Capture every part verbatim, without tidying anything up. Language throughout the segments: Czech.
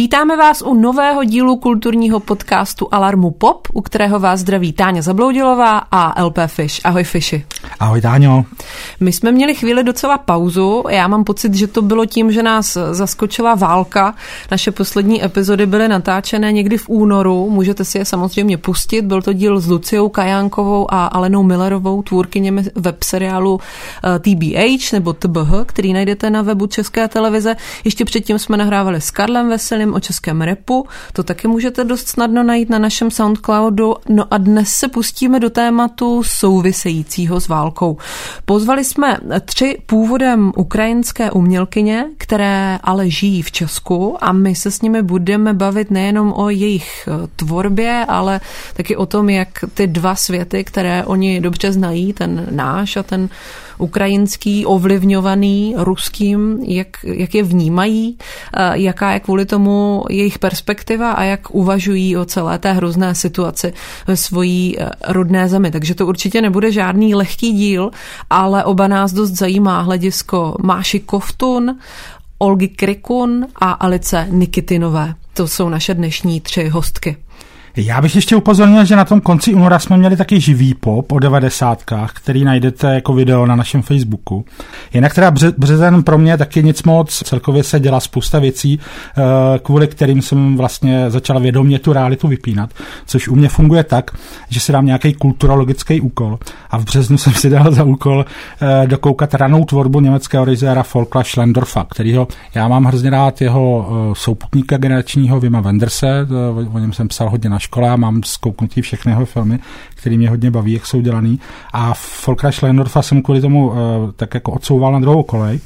Vítáme vás u nového dílu kulturního podcastu Alarmu Pop, u kterého vás zdraví Táňa Zabloudilová a el pé Fish. Ahoj Fishi. Ahoj Táňo. My jsme měli chvíli docela pauzu. Já mám pocit, že to bylo tím, že nás zaskočila válka. Naše poslední epizody byly natáčené někdy v únoru. Můžete si je samozřejmě pustit. Byl to díl s Luciou Kajánkovou a Alenou Millerovou, tvůrkyněmi webseriálu T B H nebo T B H, který najdete na webu České televize. Ještě předtím jsme nahrávali s Karlem Veselým o českém rapu. To taky můžete dost snadno najít na našem Soundcloudu. No a dnes se pustíme do tématu souvisejícího s válkou. Pozvali jsme tři původem ukrajinské umělkyně, které ale žijí v Česku, a my se s nimi budeme bavit nejenom o jejich tvorbě, ale taky o tom, jak ty dva světy, které oni dobře znají, ten náš a ten ukrajinský, ovlivňovaný ruským, jak, jak je vnímají, jaká je kvůli tomu jejich perspektiva a jak uvažují o celé té hrozné situaci ve svojí rodné zemi. Takže to určitě nebude žádný lehký díl, ale oba nás dost zajímá hledisko Máši Kovtun, Olgy Krykun a Alice Nikitinové. To jsou naše dnešní tři hostky. Já bych ještě upozornil, že na tom konci února jsme měli taky živý pop o devadesátkách, který najdete jako video na našem Facebooku. Jinak teda březen pro mě taky nic moc, celkově se dělá spousta věcí, kvůli kterým jsem vlastně začal vědomě tu realitu vypínat, což u mě funguje tak, že si dám nějaký kulturologický úkol a v březnu jsem si dal za úkol dokoukat ranou tvorbu německého režiséra Volkera Schlöndorffa, kterýho já mám hrozně rád, jeho souputníka generačního Wima Wenderse, o něm jsem psal hodně na škole a mám zkouknutí všechny jeho filmy, který mě hodně baví, jak jsou dělaný. A Folkra Schneiderfa jsem kvůli tomu uh, tak jako odsouval na druhou kolej.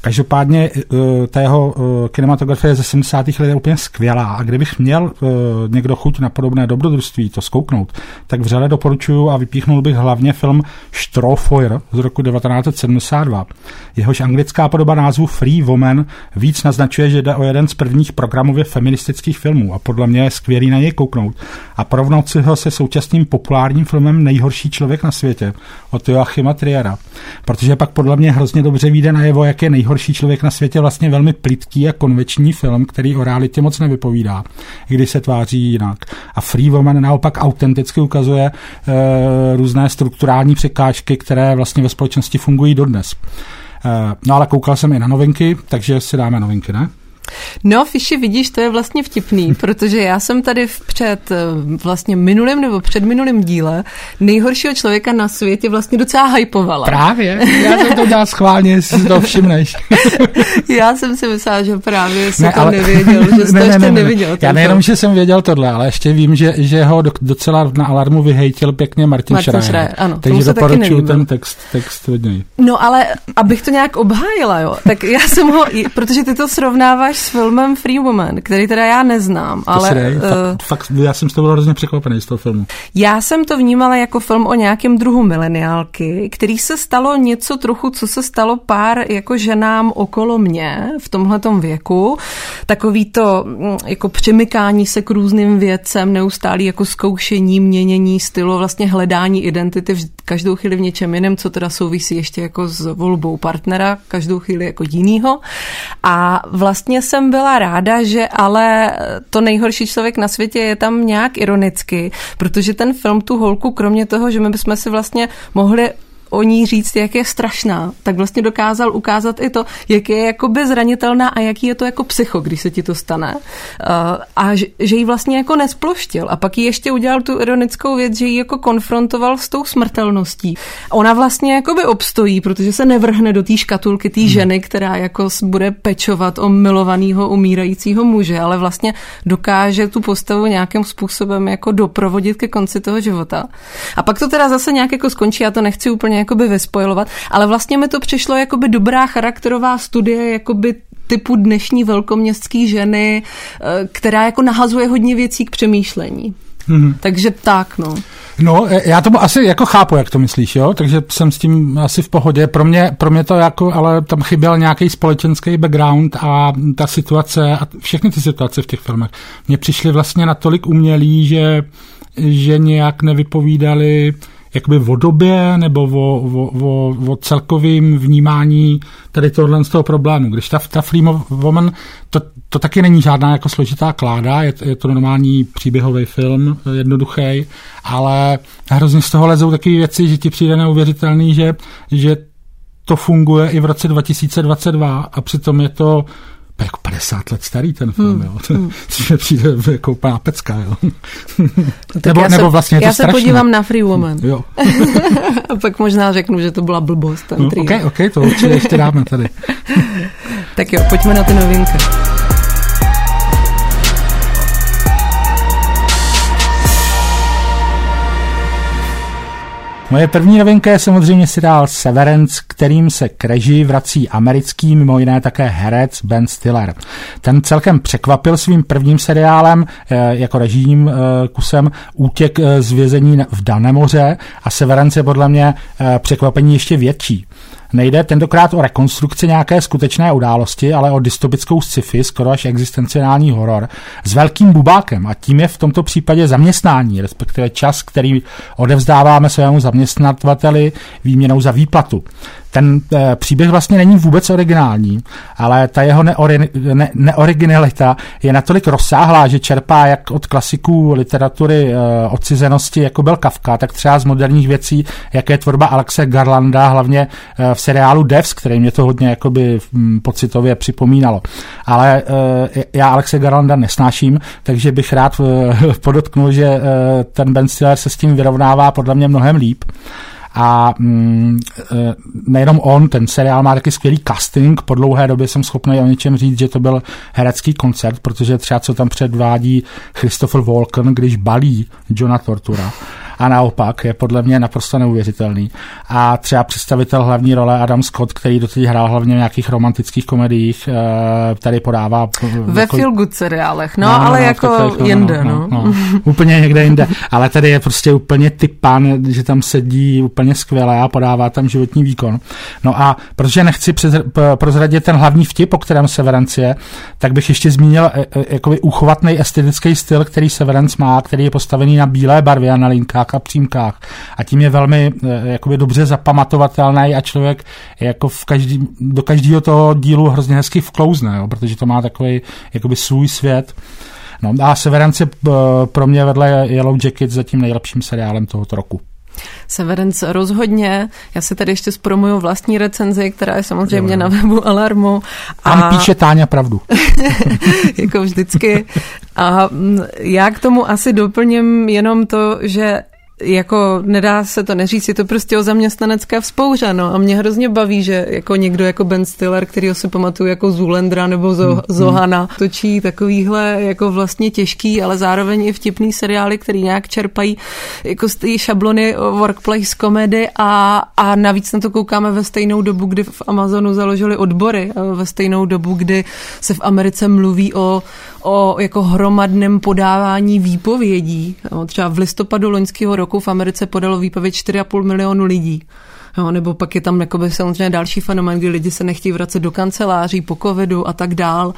Každopádně uh, ta jeho uh, kinematografie ze sedmdesátých let je úplně skvělá a kdybych měl uh, někdo chuť na podobné dobrodružství to zkouknout, tak vřele doporučuju a vypíchnul bych hlavně film Strohfeuer z roku devatenáct set sedmdesát dva. Jehož anglická podoba názvu Free Woman víc naznačuje, že jde o jeden z prvních programově feministických filmů a podle mě je skvělý na něj kouknout a porovnat si ho se současným populárním filmem Nejhorší člověk na světě od Joachima Triera, protože pak podle mě hrozně dobře vyjde najevo, jak je nejhorší Nejhorší člověk na světě vlastně velmi plytký a konvenční film, který o realitě moc nevypovídá, i když se tváří jinak. A Free Woman naopak autenticky ukazuje e, různé strukturální překážky, které vlastně ve společnosti fungují dodnes. E, no ale koukal jsem i na novinky, takže si dáme novinky, ne? No, Fiši, vidíš, to je vlastně vtipný, protože já jsem tady v před vlastně minulým nebo předminulým díle Nejhoršího člověka na světě vlastně docela hypovala. Právě, já jsem to dělal schválně, jestli si to všimneš. Já jsem si myslela, že právě jsem ne, to ale... nevěděl, že jsi ne, to ještě ne, ne, neviděl. Ne. Já nejenom, že jsem věděl tohle, ale ještě vím, že, že ho docela na Alarmu vyhejtil pěkně Martin, Martin Schreier. Schreier. Ano, takže doporučuji ten text, text od něj. No ale, abych to nějak obhájila, jo, tak já jsem ho, protože ty to srovnáváš s filmem Free Woman, který teda já neznám, to ale... Dej, uh, fakt, fakt, já jsem z toho byl hrozně překvapený z toho filmu. Já jsem to vnímala jako film o nějakém druhu mileniálky, který se stalo něco trochu, co se stalo pár jako ženám okolo mě v tomhletom věku. Takový to jako přimykání se k různým věcem, neustálý jako zkoušení, měnění stylu, vlastně hledání identity v každou chvíli v něčem jiném, co teda souvisí ještě jako s volbou partnera, každou chvíli jako jinýho. A vlastně jsem byla ráda, že ale to Nejhorší člověk na světě je tam nějak ironicky, protože ten film tu holku, kromě toho, že my bychom si vlastně mohli o ní říct, jak je strašná, tak vlastně dokázal ukázat i to, jak je jakoby zranitelná a jaký je to jako psycho, když se ti to stane. A že, že ji vlastně jako nesploštil. A pak ji ještě udělal tu ironickou věc, že ji jako konfrontoval s tou smrtelností. Ona vlastně jakoby obstojí, protože se nevrhne do té škatulky té ženy, která jako bude pečovat o milovaného umírajícího muže, ale vlastně dokáže tu postavu nějakým způsobem jako doprovodit ke konci toho života. A pak to teda zase nějak jako skončí, já to nechci úplně jakoby vyspoilovat, ale vlastně mi to přišlo jakoby dobrá charakterová studie jakoby typu dnešní velkoměstské ženy, která jako nahazuje hodně věcí k přemýšlení. Hmm. Takže tak, no. No, já tomu asi jako chápu, jak to myslíš, jo, takže jsem s tím asi v pohodě. Pro mě, pro mě to jako, ale tam chyběl nějaký společenský background a ta situace a všechny ty situace v těch filmech mě přišly vlastně natolik umělý, že, že nějak nevypovídali jakoby o době nebo o, o, o, o celkovým vnímání tady tohle z toho problému. Když ta, ta Free Woman, to, to taky není žádná jako složitá kláda, je, je to normální příběhový film, jednoduchý, ale hrozně z toho lezou takové věci, že ti přijde neuvěřitelný, že, že to funguje i v roce dva tisíce dvacet dva a přitom je to jako padesát let starý ten film, hmm, jo. Hmm. Což mi přijde jako úplná pecka, jo. No, nebo, já se, nebo vlastně já se podívám na Free Woman. Jo. A pak možná řeknu, že to byla blbost. Ten no, okay, okay, to určitě ještě dáme tady. Tak jo, pojďme na ty novinky. Moje první novinka je samozřejmě seriál Severance, kterým se k režii vrací americký, mimo jiné také herec Ben Stiller. Ten celkem překvapil svým prvním seriálem, jako režijním kusem, útěk z vězení v Danemoře a Severance je podle mě překvapení ještě větší. Nejde tentokrát o rekonstrukci nějaké skutečné události, ale o dystopickou sci-fi, skoro až existenciální horor, s velkým bubákem a tím je v tomto případě zaměstnání, respektive čas, který odevzdáváme svému zaměstnavateli výměnou za výplatu. Ten e, příběh vlastně není vůbec originální, ale ta jeho neori, ne, neoriginalita je natolik rozsáhlá, že čerpá jak od klasiků literatury e, odcizenosti, jako byl Kafka, tak třeba z moderních věcí, jak je tvorba Alexe Garlanda, hlavně e, v seriálu Devs, který mě to hodně jakoby, m, pocitově připomínalo. Ale e, já Alexe Garlanda nesnáším, takže bych rád e, podotknul, že e, ten Ben Stiller se s tím vyrovnává podle mě mnohem líp. A mm, nejenom on, ten seriál má taky skvělý casting, po dlouhé době jsem schopný o něčem říct, že to byl herecký koncert, protože třeba co tam předvádí Christopher Walken, když balí Johna Tortura. A naopak je podle mě naprosto neuvěřitelný. A třeba představitel hlavní role Adam Scott, který doteď hrál hlavně v nějakých romantických komediích, tady podává... Ve jako... feel-good seriálech, no, no ale no, jako tady, jinde, no. no, no. Úplně někde jinde, ale tady je prostě úplně typán, že tam sedí úplně skvěle a podává tam životní výkon. No a protože nechci přezr- prozradit ten hlavní vtip, o kterém Severance je, tak bych ještě zmínil jakoby uchovatnej estetický styl, který Severance má, který je postavený na bílé barvě a na linkách a přímkách. A tím je velmi jakoby dobře zapamatovatelný a člověk jako v každý, do každého toho dílu hrozně hezky vklouzne, jo, protože to má takový jakoby svůj svět. No a Severance pro mě vedle Yellow Jackets zatím nejlepším seriálem tohoto roku. Severance rozhodně. Já si tady ještě zpromuju vlastní recenzi, která je samozřejmě jo, jo. na webu Alarmu. A tam píše Táňa pravdu. Jako vždycky. A já k tomu asi doplním jenom to, že jako nedá se to neříct, je to prostě o zaměstnanecké vzpouře, no a mě hrozně baví, že jako někdo jako Ben Stiller, kterýho si pamatuju jako Zoolendra nebo Zo- Zohana, točí takovýhle jako vlastně těžký, ale zároveň i vtipný seriály, který nějak čerpají jako z té šablony workplace komedy a, a navíc na to koukáme ve stejnou dobu, kdy v Amazonu založili odbory, ve stejnou dobu, kdy se v Americe mluví o, o jako hromadném podávání výpovědí. Třeba v listopadu loňského roku v Americe podalo výpověď čtyři a půl milionu lidí. Jo, nebo pak je tam jakoby, samozřejmě další fenomén, kdy lidi se nechtějí vracet do kanceláří po covidu a tak dál.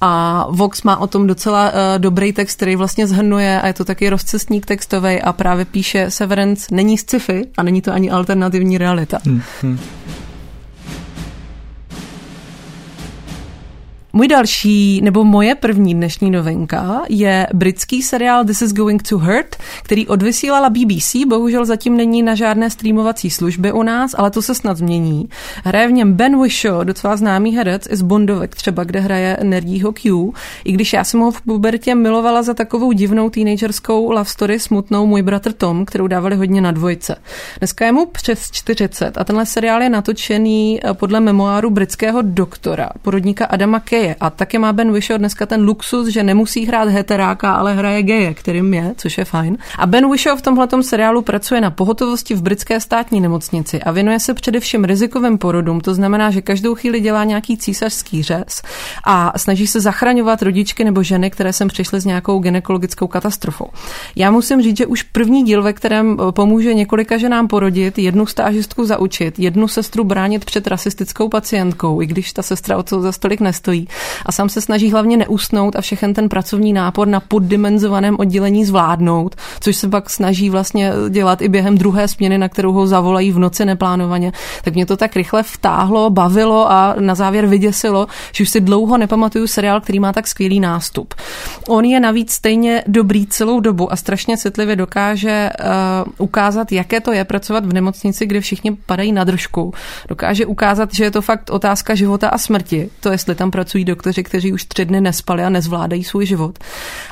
A Vox má o tom docela uh, dobrý text, který vlastně zhrnuje a je to taky rozcestník textovej a právě píše Severance není sci-fi a není to ani alternativní realita. Hmm, hmm. Můj další, nebo moje první dnešní novinka je britský seriál This is going to hurt, který odvysílala B B C, bohužel zatím není na žádné streamovací služby u nás, ale to se snad změní. Hraje v něm Ben Whishaw, docela známý herec, i z Bondovek třeba, kde hraje nerdího Q, i když já jsem ho v pubertě milovala za takovou divnou teenagerskou love story smutnou Můj bratr Tom, kterou dávali hodně na Dvojce. Dneska je mu přes čtyřicet a tenhle seriál je natočený podle memoáru britského doktora, porodníka Adama Kay. A taky má Ben Whishaw dneska ten luxus, že nemusí hrát heteráka, ale hraje geje, kterým je, což je fajn. A Ben Whishaw v tomhletom seriálu pracuje na pohotovosti v britské státní nemocnici a věnuje se především rizikovým porodům, to znamená, že každou chvíli dělá nějaký císařský řez a snaží se zachraňovat rodičky nebo ženy, které sem přišly s nějakou gynekologickou katastrofou. Já musím říct, že už první díl, ve kterém pomůže několika ženám porodit, jednu stážistku zaučit, jednu sestru bránit před rasistickou pacientkou, i když ta sestra o to za stolik nestojí. bolí a sám se snaží hlavně neusnout a všechen ten pracovní nápor na poddimenzovaném oddělení zvládnout, což se pak snaží vlastně dělat i během druhé směny, na kterou ho zavolají v noci neplánovaně. Tak mě to tak rychle vtáhlo, bavilo a na závěr vyděsilo, že už si dlouho nepamatuju seriál, který má tak skvělý nástup. On je navíc stejně dobrý celou dobu a strašně citlivě dokáže uh, ukázat, jaké to je pracovat v nemocnici, kde všichni padají na držku. Dokáže ukázat, že je to fakt otázka života a smrti. To, jestli tam pracují doktoři, kteří už tři dny nespali a nezvládají svůj život.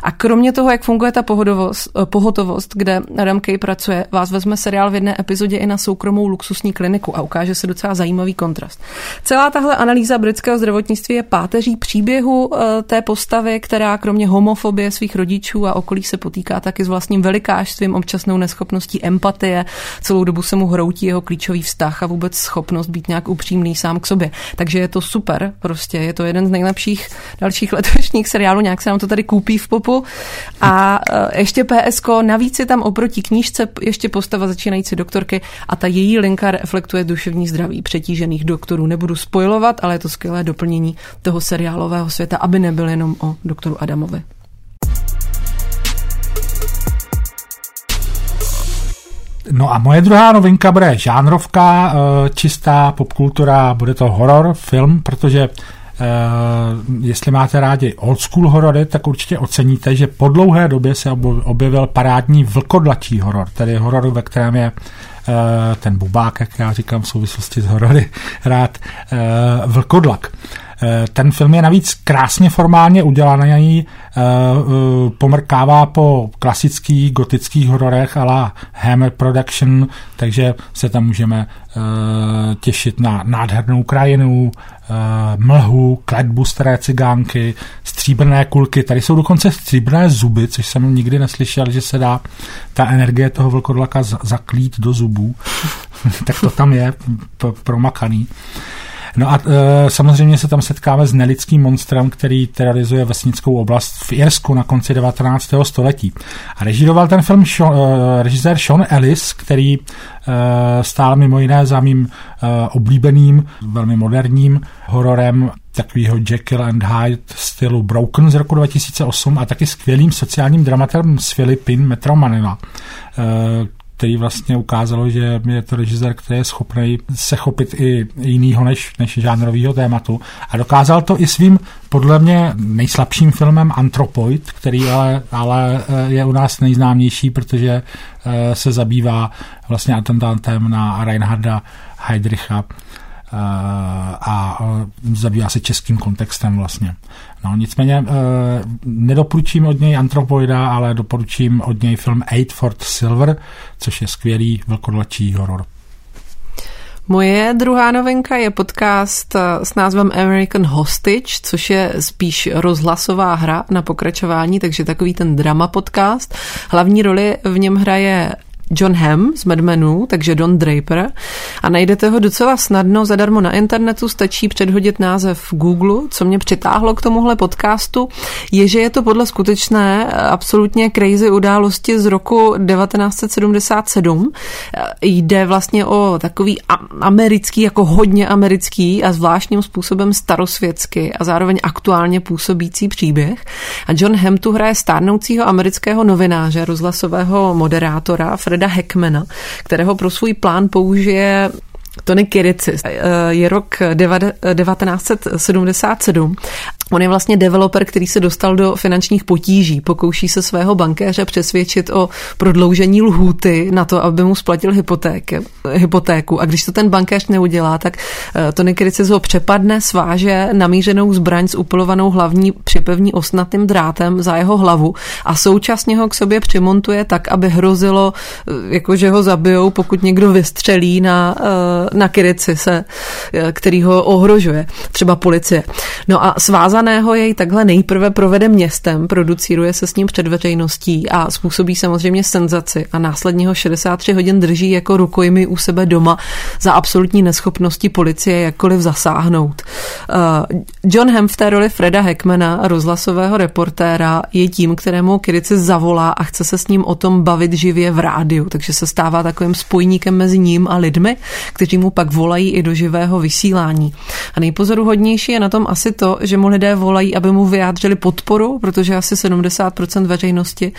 A kromě toho, jak funguje ta pohodovost, pohotovost, kde Adam Kay pracuje, vás vezme seriál v jedné epizodě i na soukromou luxusní kliniku a ukáže se docela zajímavý kontrast. Celá tahle analýza britského zdravotnictví je páteří příběhu té postavy, která kromě homofobie svých rodičů a okolí se potýká taky s vlastním velikářstvím, občasnou neschopností empatie. Celou dobu se mu hroutí jeho klíčový vztah a vůbec schopnost být nějak upřímný sám k sobě. Takže je to super, prostě je to jeden z nejlepších dalších letošních seriálů, nějak se nám to tady koupí v popu. A ještě P S K, navíc je tam oproti knížce ještě postava začínající doktorky a ta její linka reflektuje duševní zdraví přetížených doktorů. Nebudu spoilovat, ale je to skvělé doplnění toho seriálového světa, aby nebyl jenom o doktoru Adamovi. No a moje druhá novinka bude žánrovka, čistá popkultura, bude to horor film, protože jestli máte rádi old school horory, tak určitě oceníte, že po dlouhé době se objevil parádní vlkodlačí horor, tedy horor, ve kterém je ten bubák, jak já říkám v souvislosti s horory, rád vlkodlak. Ten film je navíc krásně formálně udělaný, pomrkává po klasických gotických hororech a la Hammer Production, takže se tam můžeme těšit na nádhernou krajinu, mlhu, kletbu staré cigánky, stříbrné kulky, tady jsou dokonce stříbrné zuby, což jsem nikdy neslyšel, že se dá ta energie toho vlkodlaka zaklít do zubů, tak to tam je promakaný. No a e, samozřejmě se tam setkáme s nelidským monstrem, který terorizuje vesnickou oblast v Irsku na konci devatenáctého století. A režíroval ten film Sean, e, režisér Sean Ellis, který e, stál mimo jiné za mým e, oblíbeným, velmi moderním hororem takovýho Jekyll and Hyde stylu Broken z roku dva tisíce osm a taky skvělým sociálním dramatem z Filipin Metro Manila, e, který vlastně ukázalo, že je to režisér, který je schopný se chopit i jinýho než, než žánrovýho tématu. A dokázal to i svým podle mě nejslabším filmem Anthropoid, který ale, ale je u nás nejznámější, protože se zabývá vlastně atentátem na Reinharda Heydricha a zabývá se českým kontextem vlastně. No, nicméně nedoporučím od něj Anthropoida, ale doporučím od něj film Eight Fort Silver, což je skvělý vlkodlačí horor. Moje druhá novinka je podcast s názvem American Hostage, což je spíš rozhlasová hra na pokračování, takže takový ten drama podcast. Hlavní roli v něm hraje John Hamm z Mad Menů, takže Don Draper, a najdete ho docela snadno zadarmo na internetu, stačí předhodit název Google. Co mě přitáhlo k tomuhle podcastu, je, že je to podle skutečné absolutně crazy události z roku devatenáct set sedmdesát sedm. Jde vlastně o takový americký, jako hodně americký a zvláštním způsobem starosvětský a zároveň aktuálně působící příběh. A John Hamm tu hraje stárnoucího amerického novináře, rozhlasového moderátora Freda Hackmana, kterého pro svůj plán použije Tony Kiritsis. Je rok devatenáct set sedmdesát sedm. On je vlastně developer, který se dostal do finančních potíží. Pokouší se svého bankéře přesvědčit o prodloužení lhůty na to, aby mu splatil hypotéky, hypotéku. A když to ten bankéř neudělá, tak Tony Kiritsis ho přepadne, sváže namířenou zbraň s upolovanou hlavní připevní osnatým drátem za jeho hlavu a současně ho k sobě přimontuje tak, aby hrozilo, jako že ho zabijou, pokud někdo vystřelí na, na Kiritsise, který ho ohrožuje, třeba policie. No a svázá Zaného jej takhle nejprve provede městem, producíruje se s ním před veřejností a způsobí samozřejmě senzaci a následně ho šedesát tři hodin drží jako rukojmí u sebe doma za absolutní neschopnosti policie jakkoliv zasáhnout. John Hamm v té roli Freda Hackmana, rozhlasového reportéra, je tím, kterému Kiritsis zavolá a chce se s ním o tom bavit živě v rádiu, takže se stává takovým spojníkem mezi ním a lidmi, kteří mu pak volají i do živého vysílání. A nejpozoruhodnější je na tom asi to, že mu lidé lidé volají, aby mu vyjádřili podporu, protože asi sedmdesát procent veřejnosti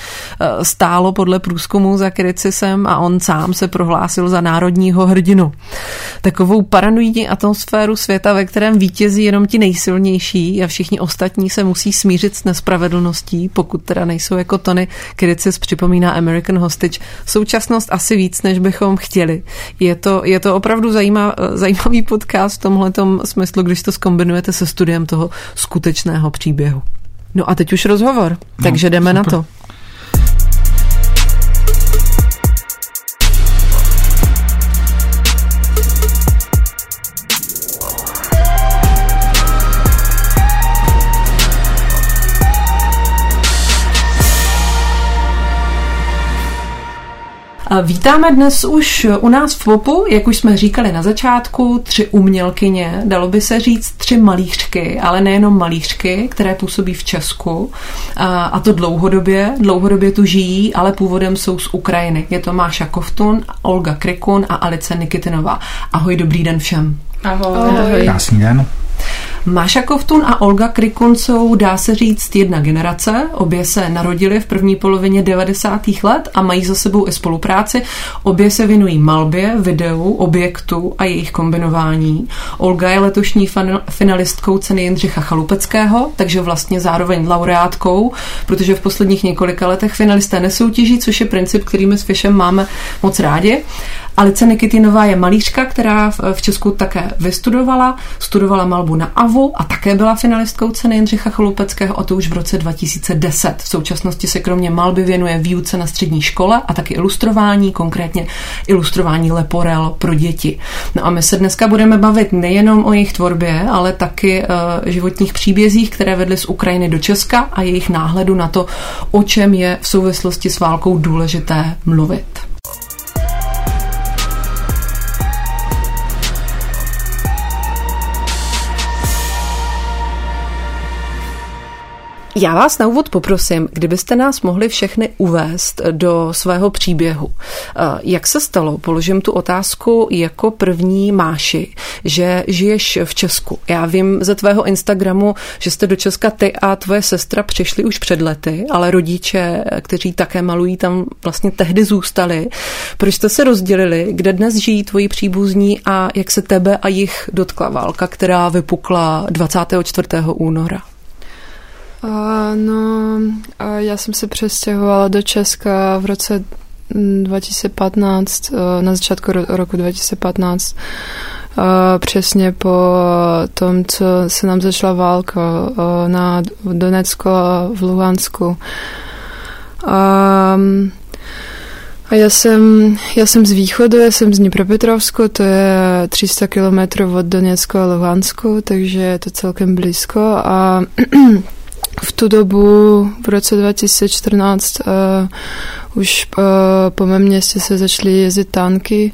stálo podle průzkumu za Kiricisem a on sám se prohlásil za národního hrdinu. Takovou paranoidní atmosféru světa, ve kterém vítězí jenom ti nejsilnější a všichni ostatní se musí smířit s nespravedlností, pokud teda nejsou jako Tony Kiritsis, připomíná American Hostage. Současnost asi víc, než bychom chtěli. Je to, je to opravdu zajímavý, zajímavý podcast v tomhletom smyslu, když to zkombinujete se studiem toho skutečného příběhu. No a teď už rozhovor, no, takže jdeme super. Na to. Vítáme dnes už u nás v popu, jak už jsme říkali na začátku, tři umělkyně, dalo by se říct tři malířky, ale nejenom malířky, které působí v Česku a, a to dlouhodobě, dlouhodobě tu žijí, ale původem jsou z Ukrajiny. Je to Máša Kovtun, Olga Krykun a Alice Nikitinová. Ahoj, dobrý den všem. Ahoj. Ahoj. Krásný den. Máša Kovtun a Olga Krykun jsou, dá se říct, jedna generace. Obě se narodily v první polovině devadesátých let a mají za sebou i spolupráci. Obě se věnují malbě, videu, objektu a jejich kombinování. Olga je letošní finalistkou ceny Jindřicha Chalupeckého, takže vlastně zároveň laureátkou, protože v posledních několika letech finalisté nesoutěží, což je princip, který my s Fishem máme moc rádi. Alice Nikitinová je malířka, která v Česku také vystudovala, studovala malbu na AVU a také byla finalistkou ceny Jindřicha Chalupeckého, a to už v roce dva tisíce deset. V současnosti se kromě malby věnuje výuce na střední škole a taky ilustrování, konkrétně ilustrování leporel pro děti. No a my se dneska budeme bavit nejenom o jejich tvorbě, ale taky životních příbězích, které vedly z Ukrajiny do Česka a jejich náhledu na to, o čem je v souvislosti s válkou důležité mluvit. Já vás na úvod poprosím, kdybyste nás mohli všechny uvést do svého příběhu. Jak se stalo, položím tu otázku jako první Máši, že žiješ v Česku. Já vím ze tvého Instagramu, že jste do Česka ty a tvoje sestra přišli už před lety, ale rodiče, kteří také malují, tam vlastně tehdy zůstali. Proč jste se rozdělili, kde dnes žijí tvoji příbuzní a jak se tebe a jich dotkla válka, která vypukla dvacátého čtvrtého února? No, já jsem se přestěhovala do Česka v roce dva tisíce patnáct, na začátku roku dva tisíce patnáct, přesně po tom, co se nám začala válka na Donecku a v Luhansku. A já jsem, já jsem z východu, já jsem z Dnipropetrovsku, to je tři sta kilometrů od Donecku a Luhansku, takže je to celkem blízko a v tu dobu, v roce dva tisíce čtrnáct, uh, už uh, po mém městě se začaly jezdit tanky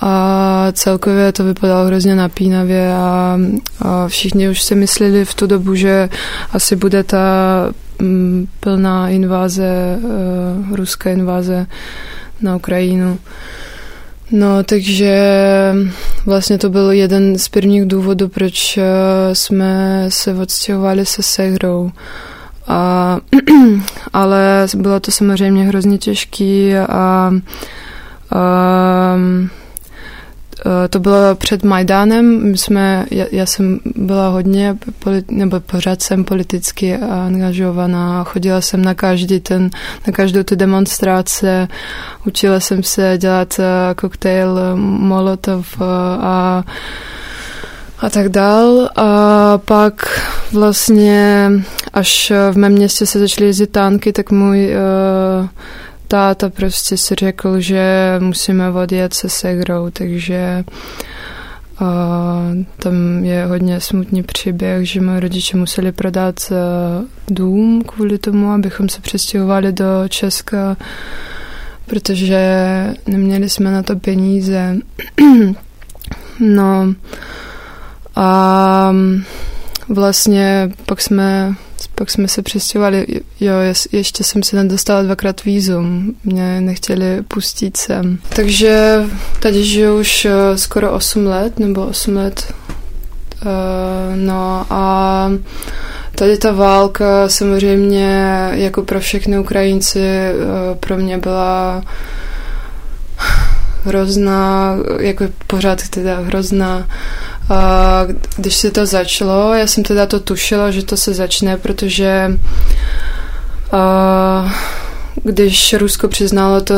a celkově to vypadalo hrozně napínavě a, a všichni už si mysleli v tu dobu, že asi bude ta um, plná invaze, uh, ruská invaze na Ukrajinu. No, takže vlastně to byl jeden z prvních důvodů, proč jsme se odstěhovali se sehrou. A, ale bylo to samozřejmě hrozně těžký a, a, a to bylo před Majdanem. My jsme, já, já jsem byla hodně, nebo pořád jsem politicky angažovaná. Chodila jsem na každý ten, na každou tu demonstrace. Učila jsem se dělat koktejl Molotov a, a tak dál. A pak vlastně, až v mém městě se začaly jezdit tanky, tak můj táta prostě si řekl, že musíme odjet se segrou, takže uh, tam je hodně smutný příběh, že moji rodiče museli prodat uh, dům kvůli tomu, abychom se přestěhovali do Česka, protože neměli jsme na to peníze. No a vlastně pak jsme Pak jsme se přestěhovali, jo, ještě jsem se nedostala dvakrát vízum, mě nechtěli pustit sem. Takže tady žiju už skoro osm let, nebo osm let, no a Tady ta válka samozřejmě jako pro všechny Ukrajinci pro mě byla hrozná, jako pořád teda hrozná. A když se to začalo, já jsem teda to tušila, že to se začne, protože a, když Rusko přiznalo to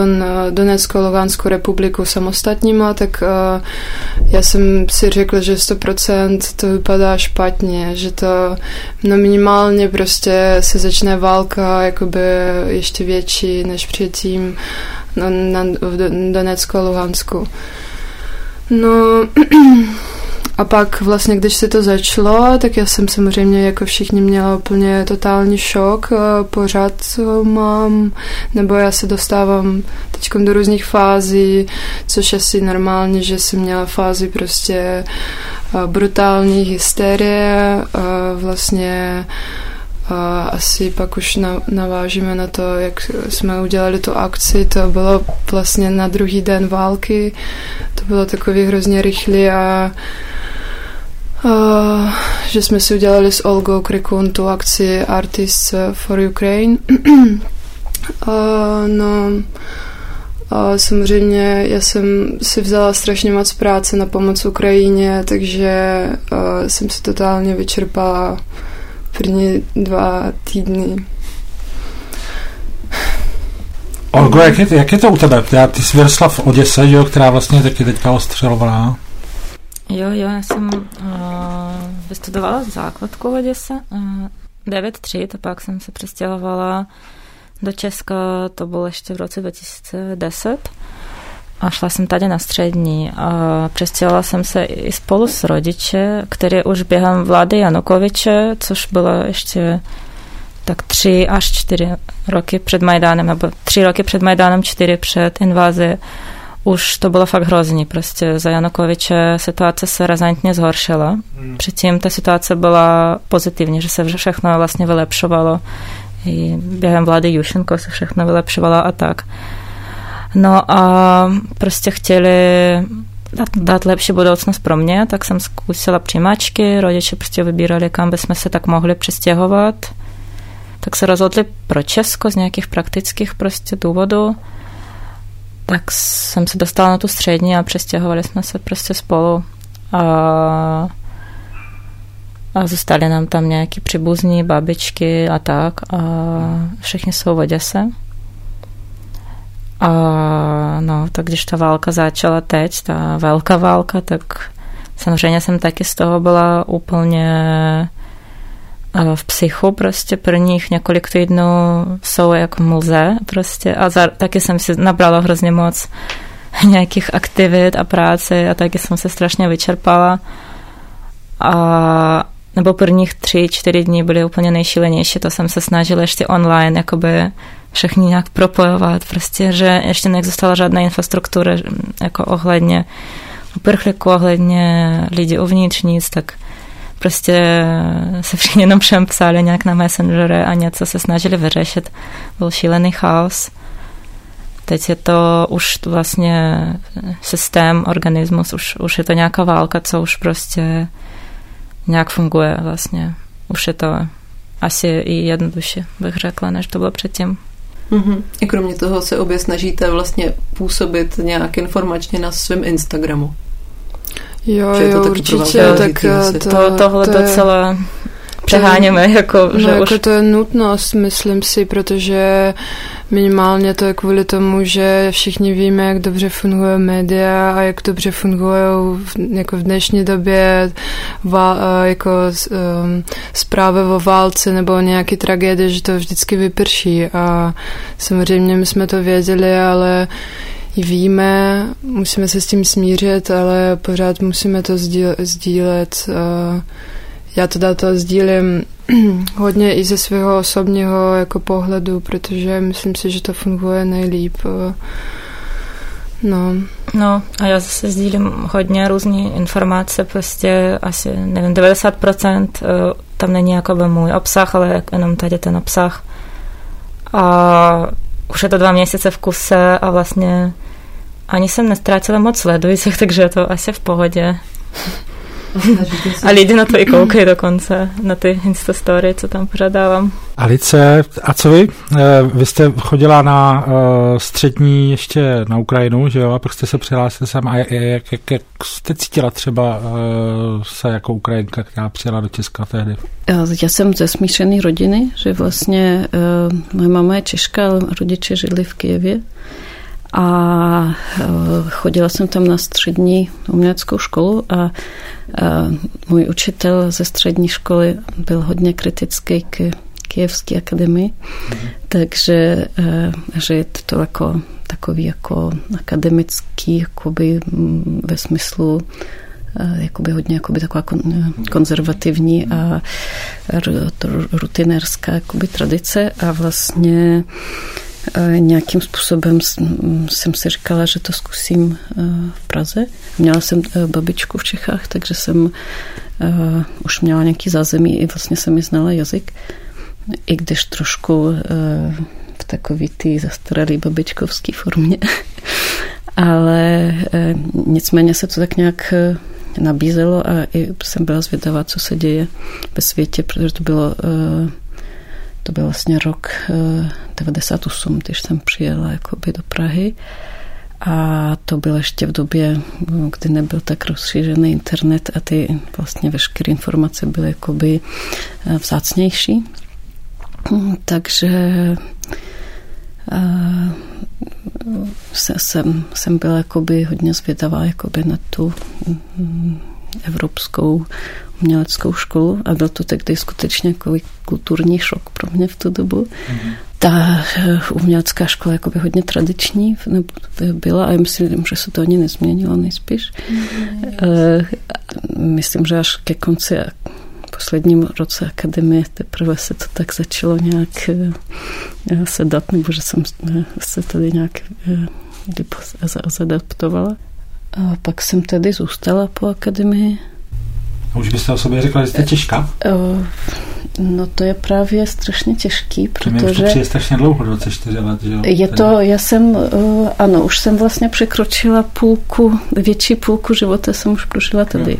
Donetskou Luhanskou republiku samostatníma, tak a, já jsem si řekla, že sto procent to vypadá špatně, že to no minimálně prostě se začne válka jakoby ještě větší než předtím na, na, v Donetsku a Luhansku. No... A pak vlastně, když se to začalo, tak já jsem samozřejmě jako všichni měla úplně totální šok. Pořád mám, nebo já se dostávám teďkom do různých fází, což asi normálně, že jsem měla fázi prostě brutální hysterie. Vlastně asi pak už navážíme na to, jak jsme udělali tu akci, to bylo vlastně na druhý den války. To bylo takový hrozně rychlý a Uh, že jsme si udělali s Olgou Krykun tu akci Artists for Ukraine. uh, no, uh, samozřejmě já jsem si vzala strašně moc práce na pomoc Ukrajině, takže uh, jsem se totálně vyčerpala první dva týdny. Olgo, jak je, jak je to u tebe? Ty jsi vyrostla v Oděse, jo, která vlastně taky teďka ostřelovaná. Jo, jo, já jsem uh, vystudovala základku v Oděse uh, devět tříd a pak jsem se přestěhovala do Česka, to bylo ještě v roce dva tisíce deset a šla jsem tady na střední a přestěhovala jsem se i spolu s rodiče, které už během vlády Janukovyče, což bylo ještě tak tři až čtyři roky před Majdanem, nebo tři roky před Majdanem, čtyři před invazi. Už to bylo fakt hrozný, prostě za Janukovyče situace se razantně zhoršila. Předtím ta situace byla pozitivní, že se všechno vlastně vylepšovalo. I během vlády Jušenko se všechno vylepšovalo a tak. No a prostě chtěli dát, dát lepší budoucnost pro mě, tak jsem zkusila přijímačky, rodiče prostě vybírali, kam bychom se tak mohli přestěhovat. Tak se rozhodli pro Česko z nějakých praktických prostě důvodů. Tak jsem se dostala na tu střední a přestěhovali jsme se prostě spolu. A, a zůstali nám tam nějaký příbuzní, babičky a tak. A všichni jsou v Oděse. A no, tak když ta válka začala teď, ta velká válka, tak samozřejmě jsem taky z toho byla úplně v psychu prostě prvních několik týdnů jsou jak mlze prostě a za, taky jsem si nabrala hrozně moc nějakých aktivit a práce a taky jsem se strašně vyčerpala a nebo prvních tři, čtyři dní byly úplně nejšílenější, to jsem se snažila ještě online jakoby všechny nějak propojovat prostě, že ještě neexistala žádná infrastruktura jako ohledně uprchlíků, ohledně lidí uvnitř nic, tak prostě se všichni jenom všem psali nějak na Messengery a něco se snažili vyřešit. Byl šílený chaos. Teď je to už vlastně systém, organismus, už, už je to nějaká válka, co už prostě nějak funguje vlastně. Už je to asi i jednodušší, bych řekla, než to bylo předtím. Mm-hmm. I kromě toho se obě snažíte vlastně působit nějak informačně na svém Instagramu. Jo, že jo, určitě, tak to, to, tohle to docela přeháníme, jako, že no, už... Jako to je nutnost, myslím si, protože minimálně to je kvůli tomu, že všichni víme, jak dobře funguje média a jak dobře funguje jako v dnešní době vál, jako um, zprávy o válce nebo nějaké tragédie, že to vždycky vyprší a samozřejmě my jsme to věděli, ale víme, musíme se s tím smířit, ale pořád musíme to sdílet. Já teda to sdílím hodně i ze svého osobního jako pohledu, protože myslím si, že to funguje nejlíp. No. No a já zase sdílím hodně různý informace, prostě asi, nevím, devadesát procent tam není jakoby můj obsah, ale jenom tady ten obsah. A už je to dva měsíce v kuse a vlastně ani jsem neztratila moc sledujících, takže je to asi v pohodě. A lidi na to i koukají dokonce, na ty instastory, co tam pořádávám. Alice, a co vy? Vy jste chodila na střední ještě na Ukrajinu, že jo? A pak jste se přihlásila sem a jak, jak, jak jste cítila třeba se jako Ukrajinka, která přijela do Česka tehdy? Já jsem ze smíšené rodiny, že vlastně moje mama je Češka, ale rodiče žili v Kyjevě. A chodila jsem tam na střední uměleckou školu a můj učitel ze střední školy byl hodně kritický k Kyjevské akademii, mm. takže že je to jako, takový jako akademický jakoby, ve smyslu jakoby hodně jakoby taková konzervativní a rutinérská jakoby tradice a vlastně nějakým způsobem jsem si říkala, že to zkusím v Praze. Měla jsem babičku v Čechách, takže jsem už měla nějaký zázemí i vlastně jsem ji znala jazyk. I když trošku v takový ty zastaralý babičkovský formě. Ale nicméně se to tak nějak nabízelo a i jsem byla zvědavá, co se děje ve světě, protože to bylo To byl vlastně rok devadesát osm, když jsem přijela jakoby do Prahy a to bylo ještě v době, kdy nebyl tak rozšířený internet a ty vlastně veškeré informace byly jakoby vzácnější. Takže jsem, jsem byla jakoby hodně zvědavá jakoby na tu evropskou uměleckou školu a byl to tehdy skutečně kulturní šok pro mě v tu dobu. Mm-hmm. Ta umělecká škola jakoby hodně tradiční byla a myslím, že se to ani nezměnilo nejspíš. Mm-hmm. Myslím, že až ke konci posledním roce akademie teprve se to tak začalo nějak sedat, nebo že jsem se tady nějak zadaptovala. A pak jsem tedy zůstala po akademii. A už byste o sobě řekla, že jste Češka? No to je právě strašně těžký, protože... To je strašně dlouho, dvacet čtyři let, že jo? Je to, já jsem, ano, už jsem vlastně překročila půlku, větší půlku života jsem už prožila tady.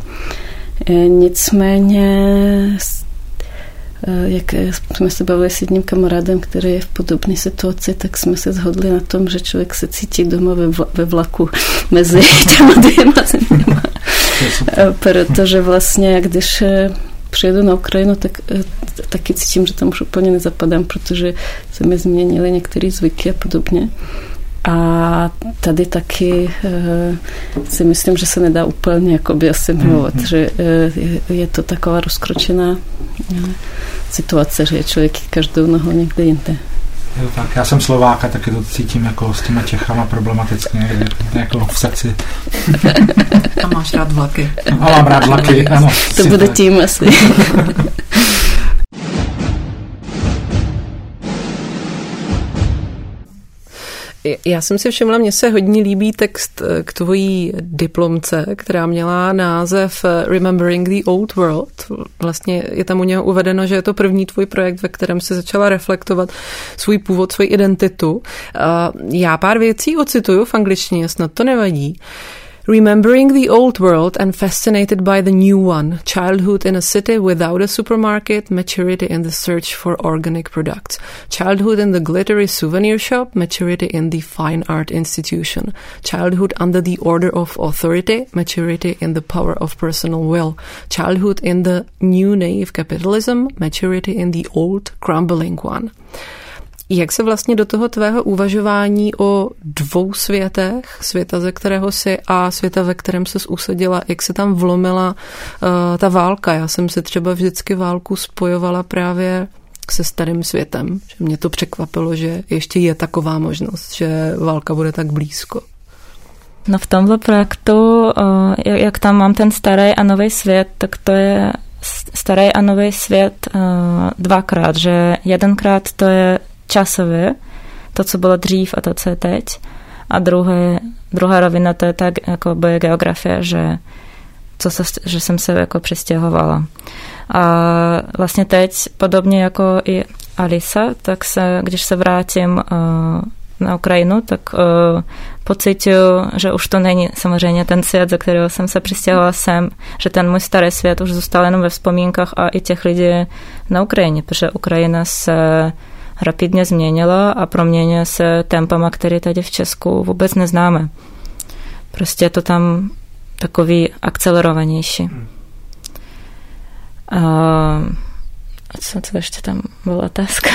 Jo. Nicméně, jak jsme se bavili s jedním kamarádem, který je v podobné situaci, tak jsme se shodli na tom, že člověk se cítí doma ve vlaku mezi těma dvěma zeměma. Protože vlastně, když přijedu na Ukrajinu, tak taky cítím, že tam už úplně nezapadám, protože se mi změnily některé zvyky a podobně. A tady taky si myslím, že se nedá úplně jakoby asimilovat, že je to taková rozkročená situace, že je člověk každou nohou někde jinde. Jo, tak. Já jsem Slováka, taky to cítím jako s těma Čechama problematicky, jako v srdci. A máš rád vlaky. A mám rád vlaky, ano. To bude tak. Tím asi. Já jsem si všimla, mně se hodně líbí text k tvojí diplomce, která měla název Remembering the Old World. Vlastně je tam u něho uvedeno, že je to první tvůj projekt, ve kterém si začala reflektovat svůj původ, svou identitu. Já pár věcí ocituju v angličtině, snad to nevadí. Remembering the old world and fascinated by the new one. Childhood in a city without a supermarket, maturity in the search for organic products. Childhood in the glittery souvenir shop, maturity in the fine art institution. Childhood under the order of authority, maturity in the power of personal will. Childhood in the new naive capitalism, maturity in the old crumbling one. Jak se vlastně do toho tvého uvažování o dvou světech, světa, ze kterého jsi a světa, ve kterém ses usadila, jak se tam vlomila uh, ta válka? Já jsem si třeba vždycky válku spojovala právě se starým světem. Že mě to překvapilo, že ještě je taková možnost, že válka bude tak blízko. No v tomhle projektu, uh, jak tam mám ten starý a nový svět, tak to je starý a nový svět uh, dvakrát, že jedenkrát to je časově, to, co bylo dřív a to, co je teď. A druhé, druhá rovina, to je tak jako by geografie, že, co se, že jsem se jako přestěhovala. A vlastně teď, podobně jako i Alisa, tak se, když se vrátím na Ukrajinu, tak uh, pocítil, že už to není samozřejmě ten svět, ze kterého jsem se přistěhovala sem, že ten můj starý svět už zůstal jenom ve vzpomínkách a i těch lidí na Ukrajině, protože Ukrajina se rapidně změnila a proměnila se tempama, které tady v Česku vůbec neznáme. Prostě je to tam takový akcelerovanější. Uh, Co, co ještě tam byla otázka?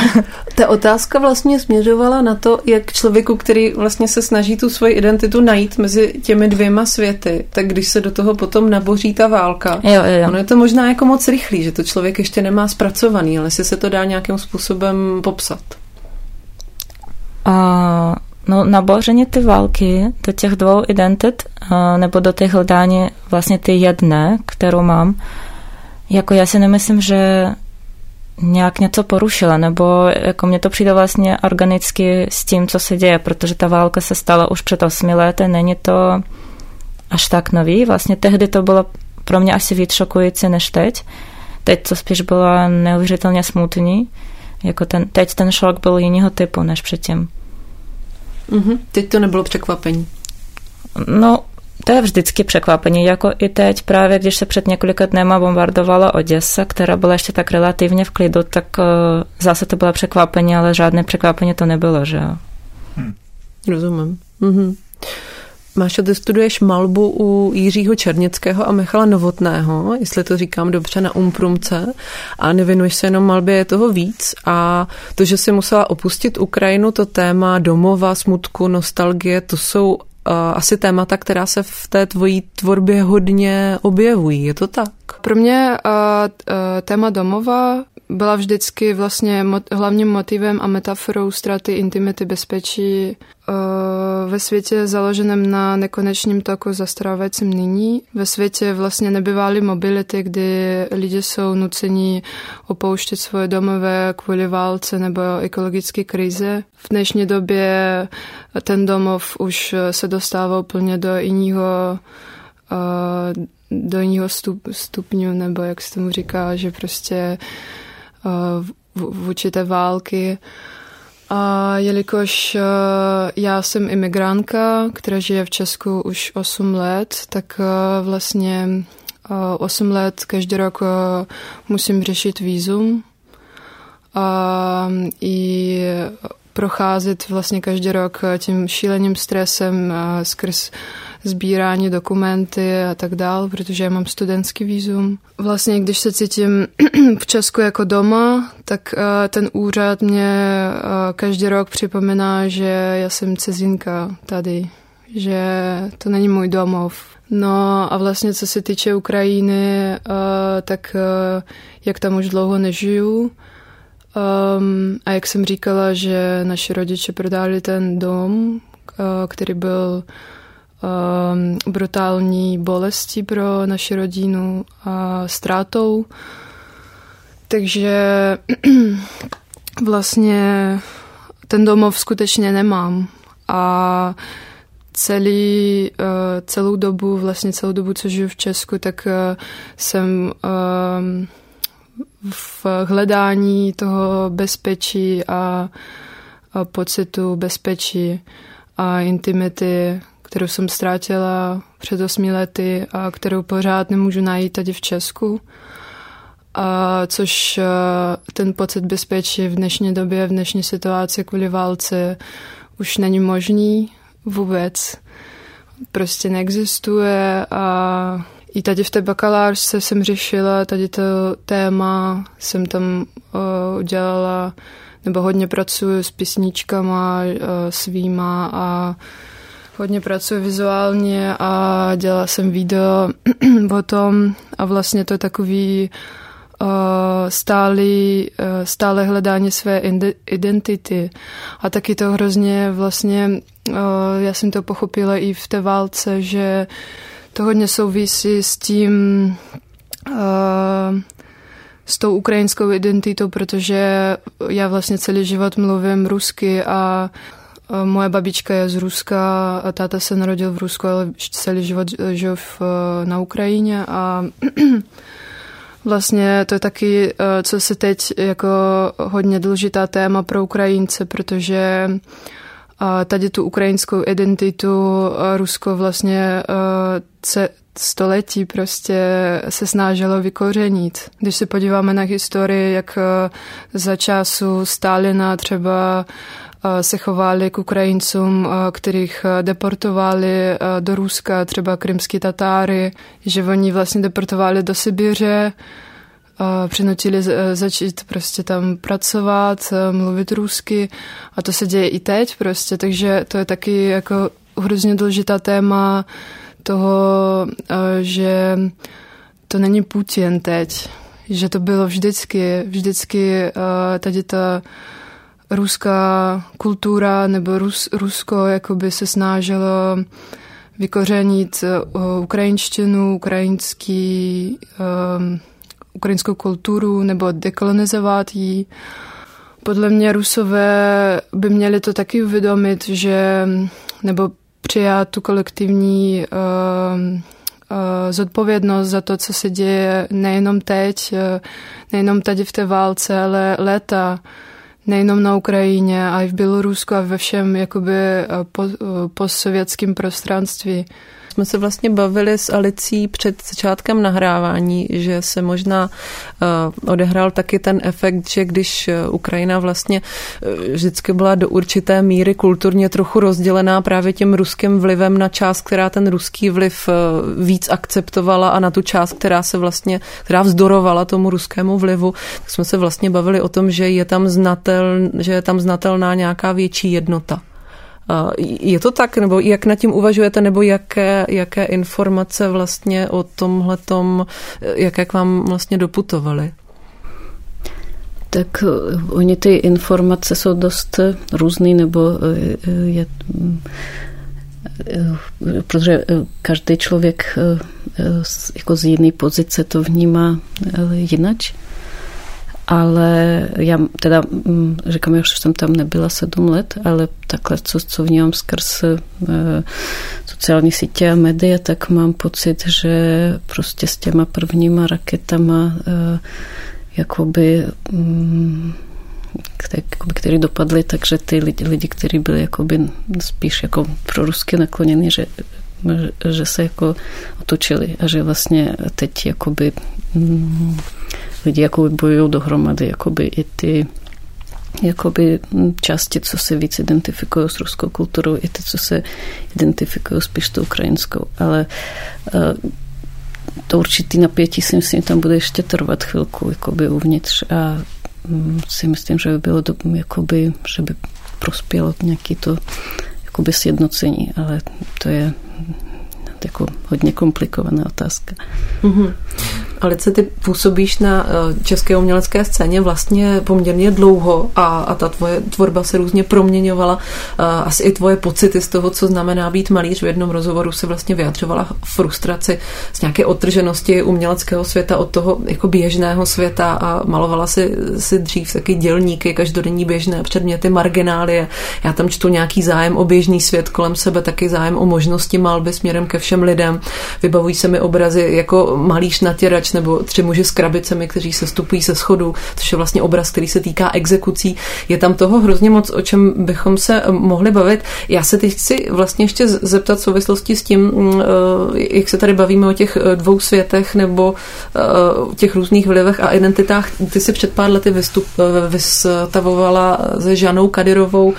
Ta otázka vlastně směřovala na to, jak člověku, který vlastně se snaží tu svoji identitu najít mezi těmi dvěma světy, tak když se do toho potom naboří ta válka, jo, jo, jo. Ono je to možná jako moc rychlý, že to člověk ještě nemá zpracovaný, ale jestli se to dá nějakým způsobem popsat. A, no naboření ty války do těch dvou identit, a, nebo do těch hledání vlastně ty jedné, kterou mám, jako já si nemyslím, že nějak něco porušila, nebo jako mně to přijde vlastně organicky s tím, co se děje, protože ta válka se stala už před osmi lety, není to až tak nový. Vlastně tehdy to bylo pro mě asi víc šokující než teď. Teď to spíš bylo neuvěřitelně smutný. Jako ten, teď ten šok byl jiného typu než předtím. Mm-hmm. Teď to nebylo překvapení. No, to je vždycky překvapení, jako i teď právě, když se před několika dnema bombardovala Oděsa, která byla ještě tak relativně v klidu, tak uh, zase to bylo překvapení, ale žádné překvapení to nebylo, že jo. Hmm. Rozumím. Mhm. Mášo, ty studuješ malbu u Jiřího Černického a Michala Novotného, jestli to říkám dobře, na Umprumce, a nevěnuješ se jenom malbě, je toho víc, a to, že jsi musela opustit Ukrajinu, to téma domova, smutku, nostalgie, to jsou asi témata, která se v té tvojí tvorbě hodně objevují. Je to tak? Pro mě téma domova byla vždycky vlastně hlavním motivem a metaforou ztráty intimity, bezpečí ve světě založeném na nekonečním toku zastarávajícím nyní. Ve světě vlastně nebývaly mobility, kdy lidi jsou nuceni opouštět svoje domové kvůli válce nebo ekologické krize. V dnešní době ten domov už se dostává úplně do jiného do jiného stup, stupňu, nebo jak se tomu říká, že prostě v určité války. A jelikož já jsem imigrantka, která žije v Česku už osm let, tak vlastně osm let každý rok musím řešit vízum a i procházet vlastně každý rok tím šíleným stresem skrz sbírání dokumenty a tak dál, protože já mám studentský vízum. Vlastně, když se cítím v Česku jako doma, tak ten úřad mě každý rok připomíná, že já jsem cizinka tady, že to není můj domov. No a vlastně, co se týče Ukrajiny, tak jak tam už dlouho nežiju, Um, a jak jsem říkala, že naši rodiče prodali ten dom, uh, který byl um, brutální bolestí pro naši rodinu a ztrátou. Takže vlastně ten domov skutečně nemám. A celý, uh, celou dobu, vlastně celou dobu, co žiju v Česku, tak uh, jsem... Um, v hledání toho bezpečí a, a pocitu bezpečí a intimity, kterou jsem ztrátila před osmi lety a kterou pořád nemůžu najít tady v Česku. A což ten pocit bezpečí v dnešní době, v dnešní situaci kvůli válce už není možný vůbec. Prostě neexistuje a i tady v té bakalářce jsem řešila tady to téma, jsem tam uh, udělala, nebo hodně pracuji s písničkama uh, svýma a hodně pracuji vizuálně a dělala jsem video o tom a vlastně to je takový uh, stálý, uh, stále hledání své identity. A taky to hrozně vlastně, uh, já jsem to pochopila i v té válce, že to hodně souvisí s tím, uh, s tou ukrajinskou identitou, protože já vlastně celý život mluvím rusky a uh, moje babička je z Ruska, a táta se narodil v Rusku, ale celý život žil v, na Ukrajině a vlastně to je taky, uh, co se teď jako hodně důležitá téma pro Ukrajince, protože A tady tu ukrajinskou identitu Rusko vlastně století prostě se snažilo vykořenit. Když se podíváme na historii, jak za času Stalina třeba se chovali k Ukrajincům, kterých deportovali do Ruska, třeba krymský Tatáry, že oni vlastně deportovali do Sibiře, přinutili začít prostě tam pracovat, mluvit rusky, a to se děje i teď prostě, takže to je taky jako hrozně důležitá téma toho, že to není Putin teď, že to bylo vždycky, vždycky tady ta ruská kultura nebo Rus, Rusko jakoby se snažilo vykořenit ukrajinštinu, ukrajinský um, ukrajinskou kulturu nebo dekolonizovat ji. Podle mě Rusové by měli to taky uvědomit, že nebo přijat tu kolektivní uh, uh, zodpovědnost za to, co se děje nejenom teď, nejenom tady v té válce, ale léta, nejenom na Ukrajině, ale i v Bělorusku a ve všem jakoby po, postsovětském prostranství. Jsme se vlastně bavili s Alicí před začátkem nahrávání, že se možná odehrál taky ten efekt, že když Ukrajina vlastně vždycky byla do určité míry kulturně trochu rozdělená právě tím ruským vlivem na část, která ten ruský vliv víc akceptovala, a na tu část, která se vlastně, která vzdorovala tomu ruskému vlivu, tak jsme se vlastně bavili o tom, že je tam znatel, že je tam znatelná nějaká větší jednota. Je to tak, nebo jak nad tím uvažujete, nebo jaké, jaké informace vlastně o tomhletom, jaké k vám vlastně doputovaly? Tak oni ty informace jsou dost různý, nebo je, protože každý člověk jako z jiné pozice to vnímá jinak. Ale já teda říkám, že jsem tam nebyla sedm let, ale takhle, co, co vnímám skrz e, sociální sítě a média, tak mám pocit, že prostě s těma prvníma raketama, e, jakoby, m, jakoby, které dopadly, takže ty lidi, lidi kteří byli jakoby spíš jako prorusky nakloněni, že, že se jako otočili a že vlastně teď jakoby... M, lidi jakoby bojují dohromady, jakoby i ty jakoby části, co se víc identifikují s ruskou kulturou, i ty, co se identifikují spíš tou ukrajinskou. Ale to určitý napětí si myslím, tam bude ještě trvat chvilku jakoby uvnitř, a si myslím, že by bylo do, jakoby, že by prospělo nějaké to jakoby sjednocení, ale to je jako hodně komplikovaná otázka. Mm-hmm. Alice, ty působíš na české umělecké scéně vlastně poměrně dlouho a, a ta tvoje tvorba se různě proměňovala. Asi i tvoje pocity z toho, co znamená být malíř. V jednom rozhovoru se vlastně vyjadřovala frustraci z nějaké odtrženosti uměleckého světa od toho jako běžného světa, a malovala si, si dřív taky dělníky, každodenní běžné předměty, marginálie. Já tam čtu nějaký zájem o běžný svět kolem sebe, taky zájem o možnosti malby směrem ke všem lidem. Vybavují se mi obrazy jako malíř natěrač nebo Tři muži s krabicemi, kteří se stupují se schodů, což je vlastně obraz, který se týká exekucí. Je tam toho hrozně moc, o čem bychom se mohli bavit. Já se teď chci vlastně ještě zeptat v souvislosti s tím, jak se tady bavíme o těch dvou světech nebo těch různých vlivech a identitách. Ty si před pár lety vystup, vystavovala se Žanou Kadyrovou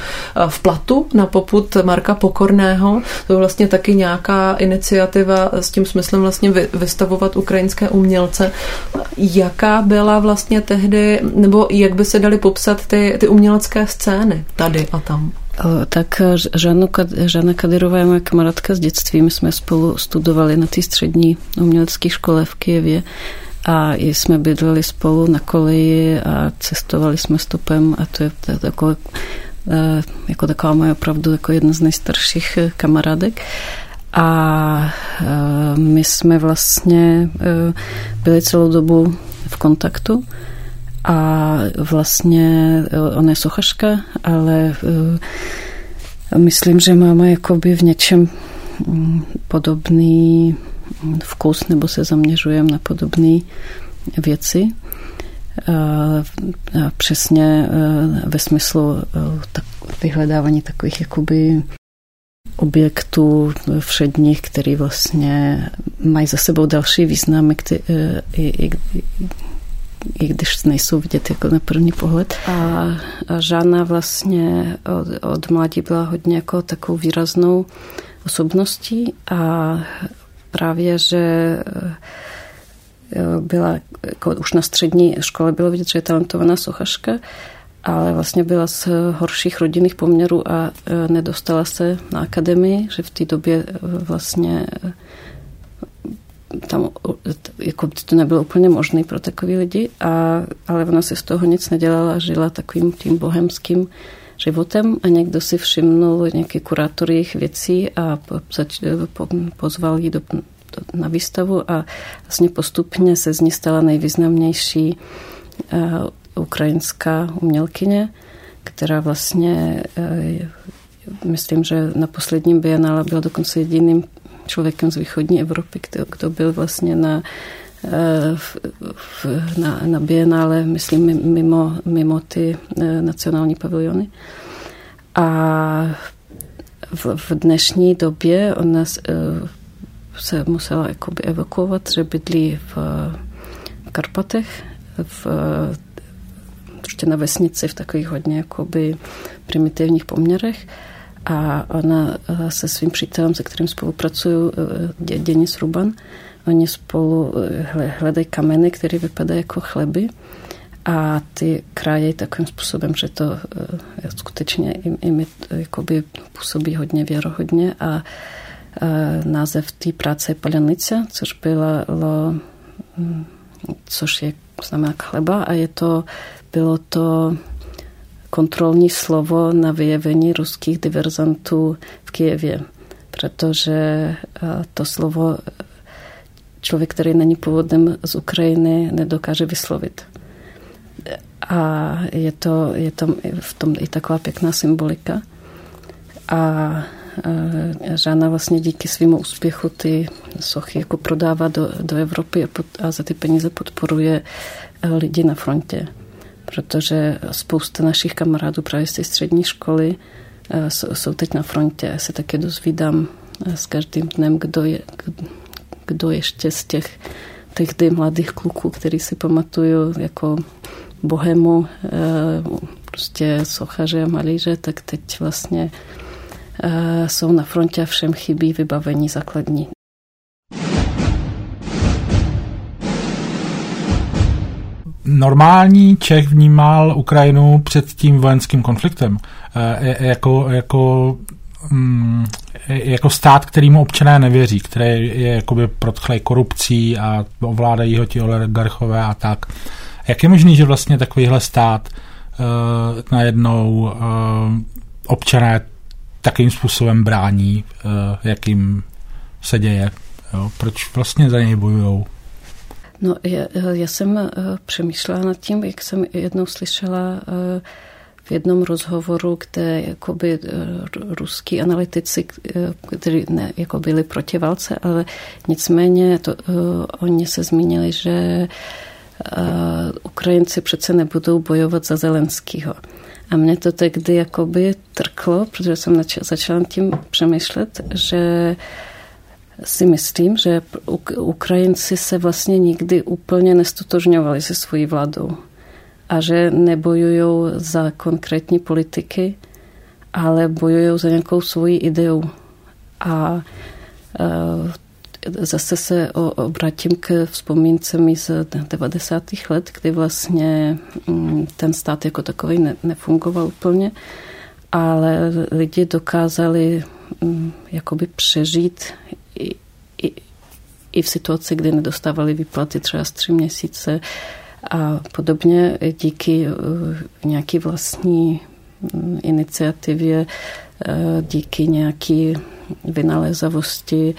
v Platu na popud Marka Pokorného. To je vlastně taky nějaká iniciativa s tím smyslem vlastně vystavovat ukrajinské umělce. Jaká byla vlastně tehdy, nebo jak by se daly popsat ty, ty umělecké scény tady a tam? Tak Žánu, Žána Kadyrová je moje kamarádka z dětství. My jsme spolu studovali na té střední umělecké škole v Kyjevě a jsme bydleli spolu na koleji a cestovali jsme stopem, a to je takové, jako taková moje opravdu jako jedna z nejstarších kamarádek. A my jsme vlastně byli celou dobu v kontaktu, a vlastně ona je sochařka, ale myslím, že máme jakoby v něčem podobný vkus, nebo se zaměřujeme na podobné věci. přesně ve smyslu vyhledávání takových jakoby objektů všedních, který vlastně mají za sebou další významy, který, i, i, i když nejsou vidět jako na první pohled. A, a Žána vlastně od, od mládí byla hodně jako takovou výraznou osobností a právě, že byla, jako už na střední škole bylo vidět, že je talentovaná sochařka, ale vlastně byla z horších rodinných poměrů a nedostala se na akademii, že v té době vlastně tam jako to nebylo úplně možné pro takový lidi, a, ale ona si z toho nic nedělala, žila takovým tím bohemským životem a někdo si všimnul nějaký kurátor jejich věcí a po, po, pozval ji do, do, na výstavu a vlastně postupně se z ní stala nejvýznamnější uh, ukrajinská umělkyně, která vlastně, myslím, že na posledním bienále byla dokonce jediným člověkem z východní Evropy, kdo byl vlastně na, na, na bienále, myslím, mimo, mimo ty nacionální paviljony. A v, v dnešní době ona se musela jakoby evakuovat, že bydlí v Karpatech, v na vesnici v takových hodně jakoby primitivních poměrech, a ona se svým přítelem, se kterým spolupracuju, dě, Denis Ruban, oni spolu hledají kameny, které vypadají jako chleby, a ty krájejí takovým způsobem, že to skutečně im, im jakoby působí hodně věrohodně, a název té práce je palenice, což byla lo, což je znamená chleba, a je to bylo to kontrolní slovo na vyjevení ruských diverzantů v Kyjevě, protože to slovo člověk, který není původem z Ukrajiny, nedokáže vyslovit. A je to, je tam v tom i taková pěkná symbolika. A Žána vlastně díky svému úspěchu ty sochy jako prodává do, do Evropy a, pod, a za ty peníze podporuje lidi na frontě. Protože spousta našich kamarádů právě z té střední školy jsou teď na frontě. Já se také dozvídám s každým dnem, kdo, je, kdo ještě z těch tehdy mladých kluků, který si pamatuju jako bohemu, prostě sochaře a malíře, tak teď vlastně jsou na frontě a všem chybí vybavení základní. Normální Čech vnímal Ukrajinu před tím vojenským konfliktem e, jako, jako, mm, jako stát, kterýmu občané nevěří, který je jakoby protchlej korupcí a ovládají ho ti oligarchové a tak. Jak je možný, že vlastně takovýhle stát e, najednou e, občané takým způsobem brání, e, jakým se děje? Jo? Proč vlastně za něj bojujou? No, já, já jsem přemýšlela nad tím, jak jsem jednou slyšela v jednom rozhovoru, kde jakoby ruský analytici, kteří ne, jako byli proti válce, ale nicméně to, oni se zmínili, že Ukrajinci přece nebudou bojovat za Zelenského. A mě to tehdy jakoby trklo, protože jsem začala tím přemýšlet, že si myslím, že Ukrajinci se vlastně nikdy úplně nestotožňovali se svojí vládou a že nebojují za konkrétní politiky, ale bojují za nějakou svoji ideu. A zase se obrátím k vzpomínkami z devadesátých let, kdy vlastně ten stát jako takový nefungoval úplně, ale lidi dokázali jakoby přežít I, i, i v situaci, kdy nedostávali výplaty třeba z tři měsíce a podobně, díky nějaký vlastní iniciativě, díky nějaký vynalézavosti,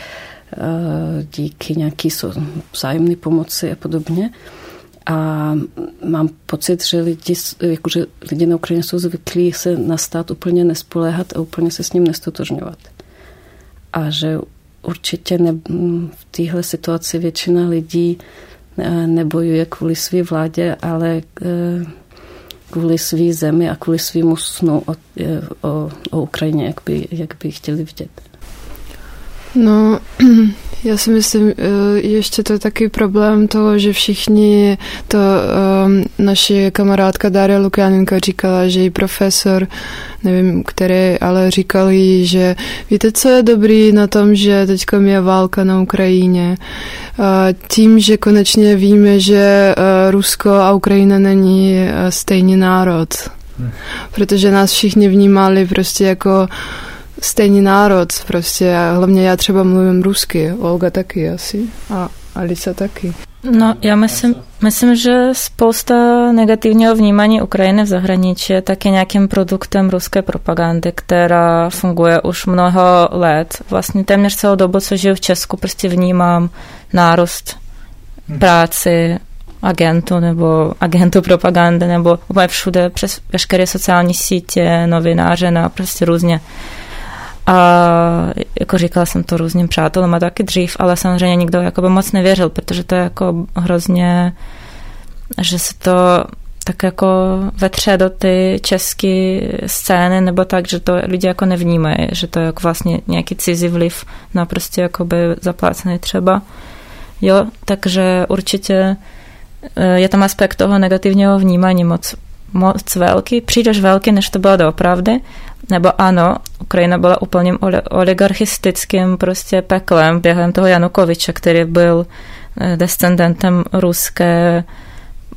díky nějaký vzájemné pomoci a podobně. A mám pocit, že lidi, jakože lidi na Ukrajině jsou zvyklí se na stát úplně nespoléhat a úplně se s ním nestotožňovat. A že určitě ne, v téhle situaci většina lidí nebojuje kvůli své vládě, ale kvůli své zemi a kvůli svému snu o, o, o Ukrajině, jak by, jak by chtěli vidět. No, já si myslím, ještě to je taky problém toho, že všichni, to naši kamarádka Daria Lukjanenko říkala, že i profesor, nevím který, ale říkal jí, že víte, co je dobrý na tom, že teďka je válka na Ukrajině. Tím, že konečně víme, že Rusko a Ukrajina není stejný národ. Protože nás všichni vnímali prostě jako stejný národ, prostě. A hlavně já třeba mluvím rusky, Olga taky asi a Alice taky. No, já myslím, myslím, že spousta negativního vnímání Ukrajiny v zahraničí je taky nějakým produktem ruské propagandy, která funguje už mnoho let. Vlastně téměř celou dobu, co žiju v Česku, prostě vnímám nárůst práci agentů nebo agentů propagandy, nebo úplně všude přes veškeré sociální sítě, novináře na prostě různě. A jako říkala jsem to různým přátelům a taky dřív, ale samozřejmě nikdo jakoby moc nevěřil, protože to je jako hrozně, že se to tak jako vetře do ty české scény nebo tak, že to lidi jako nevnímají, že to je jako vlastně nějaký cizí vliv na prostě jakoby zaplácený třeba. Jo, takže určitě je tam aspekt toho negativního vnímání moc, moc velký, příliš velký, než to bylo doopravdy. Nebo ano, Ukrajina byla úplným oligarchistickým prostě peklem během toho Janukovyče, který byl descendentem ruské,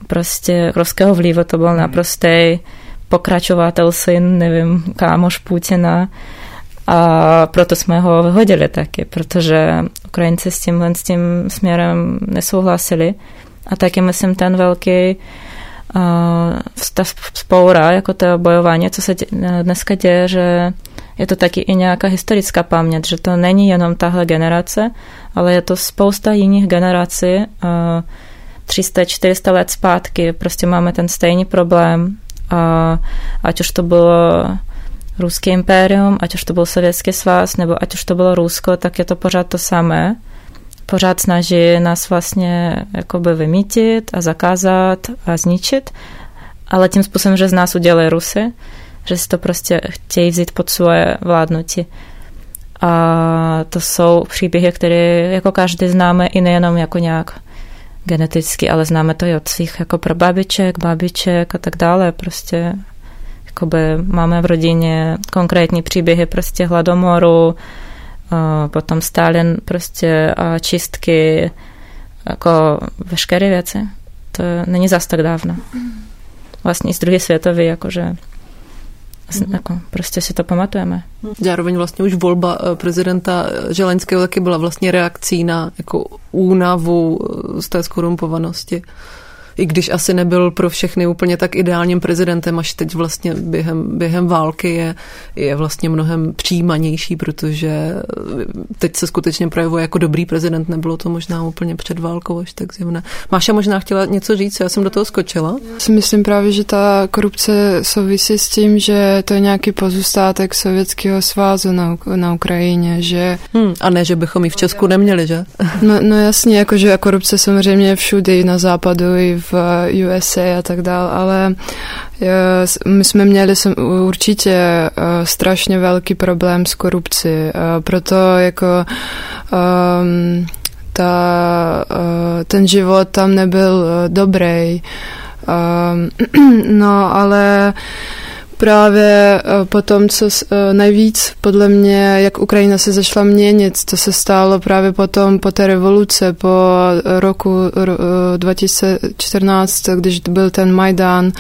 prostě ruského vlivu, to byl naprostý pokračovatel, syn, nevím, kámoš Putina, a proto jsme ho vyhodili taky, protože Ukrajinci s tímhle s tím směrem nesouhlasili a taky myslím ten velký ta spoura, jako to bojování, co se dě, dneska děje, že je to taky i nějaká historická paměť, že to není jenom tahle generace, ale je to spousta jiných generací, tři sta čtyři sta let zpátky, prostě máme ten stejný problém, a ať už to bylo ruské impérium, ať už to byl Sovětský svaz, nebo ať už to bylo Rusko, tak je to pořád to samé. Pořád snaží nás vlastně jakoby vymítit a zakázat a zničit, ale tím způsobem, že z nás udělají Rusy, že si to prostě chtějí vzít pod svoje vládnutí. A to jsou příběhy, které jako každý známe, i nejenom jako nějak geneticky, ale známe to i od svých jako prababiček, babiček a tak dále. Prostě jakoby máme v rodině konkrétní příběhy prostě hladomoru, potom Stalin prostě a čistky, jako veškeré věci. To není zas tak dávno. Vlastně z druhé světové, jakože mm-hmm. jako, prostě si to pamatujeme. Zároveň vlastně už volba prezidenta Zelenského taky byla vlastně reakcí na jako únavu z té skorumpovanosti. I když asi nebyl pro všechny úplně tak ideálním prezidentem, až teď vlastně během, během války je, je vlastně mnohem přijímanější, protože teď se skutečně projevuje jako dobrý prezident, nebylo to možná úplně před válkou až tak zjevné. Máša možná chtěla něco říct, já jsem do toho skočila. Já si myslím právě, že ta korupce souvisí s tím, že to je nějaký pozůstatek Sovětského svazu na, na Ukrajině, že... Hmm, a ne, že bychom ji v Česku neměli, že? No, no jasně, jakože korupce samozřejmě všude, i na západu, i v U S A a tak dále, ale my jsme měli určitě strašně velký problém s korupcí, proto jako ta, ten život tam nebyl dobrý, no ale právě potom, co nejvíc, podle mě, jak Ukrajina se zašla měnit, to se stalo právě potom, po té revoluce, po roku dva tisíce čtrnáct, když byl ten Majdan,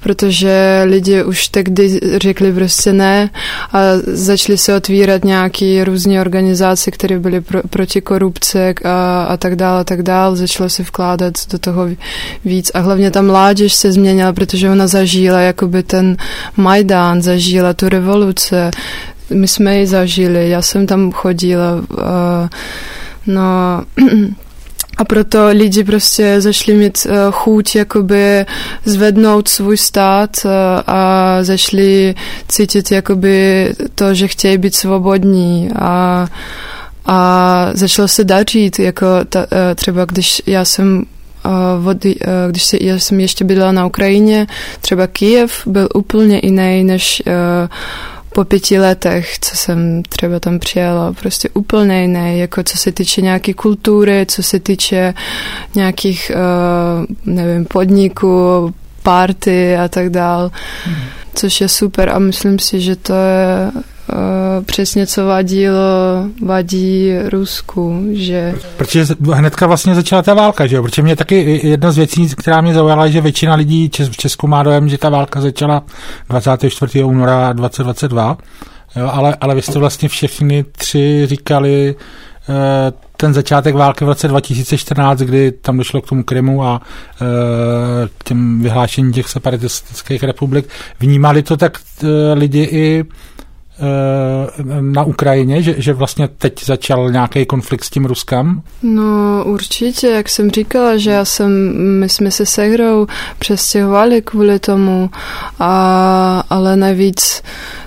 protože lidi už tehdy řekli prostě ne a začaly se otvírat nějaké různé organizace, které byly pro, proti korupci a, a tak dále, a tak dále. Začalo se vkládat do toho víc a hlavně ta mládež se změnila, protože ona zažila jakoby ten Majdan, zažila tu revoluce. My jsme ji zažili, já jsem tam chodila. No a proto lidi prostě zašli mít chuť jakoby zvednout svůj stát a zašli cítit jakoby to, že chtějí být svobodní. A, a začalo se dařit, jako ta, třeba když já jsem od, když se, já jsem ještě bydlela na Ukrajině, třeba Kyjev byl úplně jiný než po pěti letech, co jsem třeba tam přijela, prostě úplně jiný, jako co se týče nějaké kultury, co se týče nějakých, nevím, podniků, party a tak dál, hmm. což je super a myslím si, že to je Uh, přesně co vadilo, vadí Rusku, že... Protože hnedka vlastně začala ta válka, že jo? Protože mě taky jedna z věcí, která mě zaujala, že většina lidí v Česku má dojem, že ta válka začala dvacátého čtvrtého února dva tisíce dvacet dva, jo? Ale, ale vy jste vlastně všichni tři říkali uh, ten začátek války v roce dva tisíce čtrnáct, kdy tam došlo k tomu Krymu a uh, těm vyhlášení těch separatistických republik. Vnímali to tak uh, lidi i na Ukrajině, že, že vlastně teď začal nějaký konflikt s tím Ruskem? No určitě, jak jsem říkala, že já jsem, my jsme se se hrou přestěhovali kvůli tomu, a, ale navíc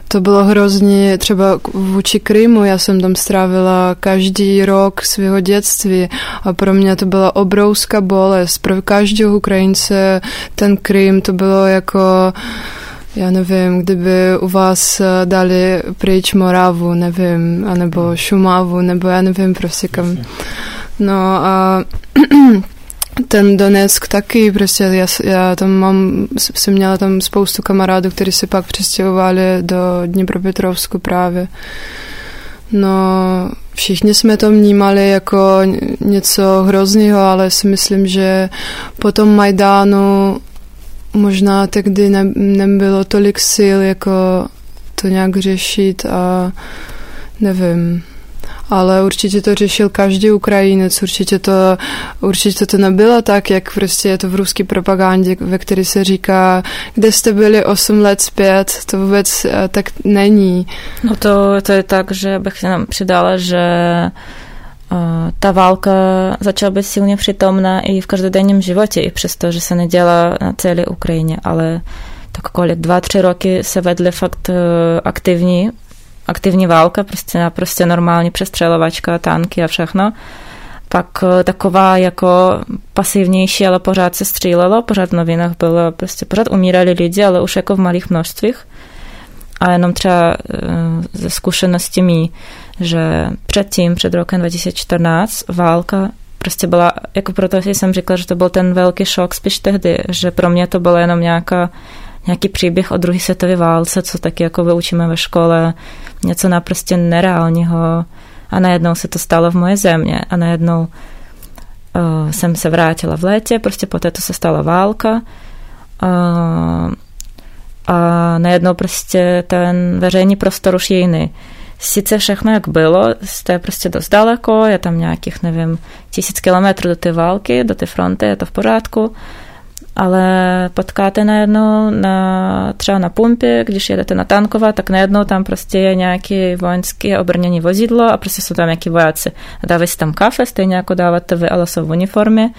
to bylo hrozně, třeba vůči Krymu, já jsem tam strávila každý rok svého dětství a pro mě to byla obrovská bolest. Pro každého Ukrajince ten Krym to bylo jako... Já nevím, kdyby u vás dali pryč Moravu, nevím, anebo Šumavu, nebo já nevím, prostě kam. No a ten Donetsk taky, prostě já, já tam mám, jsem měla tam spoustu kamarádů, kteří se pak přestěhovali do Dnipropetrovsku právě. No, všichni jsme to vnímali jako něco hrozného, ale si myslím, že po tom Majdanu možná tehdy ne, nebylo tolik sil, jako to nějak řešit a nevím. Ale určitě to řešil každý Ukrajinec, určitě to, určitě to nebylo tak, jak prostě je to v ruské propagandě, ve které se říká, kde jste byli osm let zpět, to vůbec tak není. No to, to je tak, že bych se nám přidala, že ta válka začala být silně přítomná i v každodenním životě, i přesto, že se neděla na celé Ukrajině, ale tak kolik, dva, tři roky se vedly fakt aktivní, aktivní válka, prostě naprosto normální přestřelovačka, tanky a všechno. Pak taková jako pasivnější, ale pořád se střílelo, pořád v novinách bylo, prostě pořád umírali lidi, ale už jako v malých množstvích. A jenom třeba ze zkušeností mý, že předtím, před rokem dva tisíce čtrnáct, válka prostě byla, jako proto jsem říkala, že to byl ten velký šok spíš tehdy, že pro mě to bylo jenom nějaká, nějaký příběh o druhé světové válce, co taky jako vyučíme ve škole, něco naprosto nereálního a najednou se to stalo v moje země a najednou uh, jsem se vrátila v létě, prostě poté to se stala válka uh, a najednou prostě ten veřejný prostor už je jiný. Sice všechno, jak bylo, jste prostě dost daleko, je tam nějakých, nevím, tisíc kilometrů do té války, do té fronty, je to v pořádku, ale potkáte najednou na, třeba na pumpě, když jedete na tankova, tak najednou tam prostě je nějaké vojenské obrněné vozidlo a prostě jsou tam nějaký vojáci. Dávají si tam kafe, stejně jako dáváte vy, ale jsou v uniformě,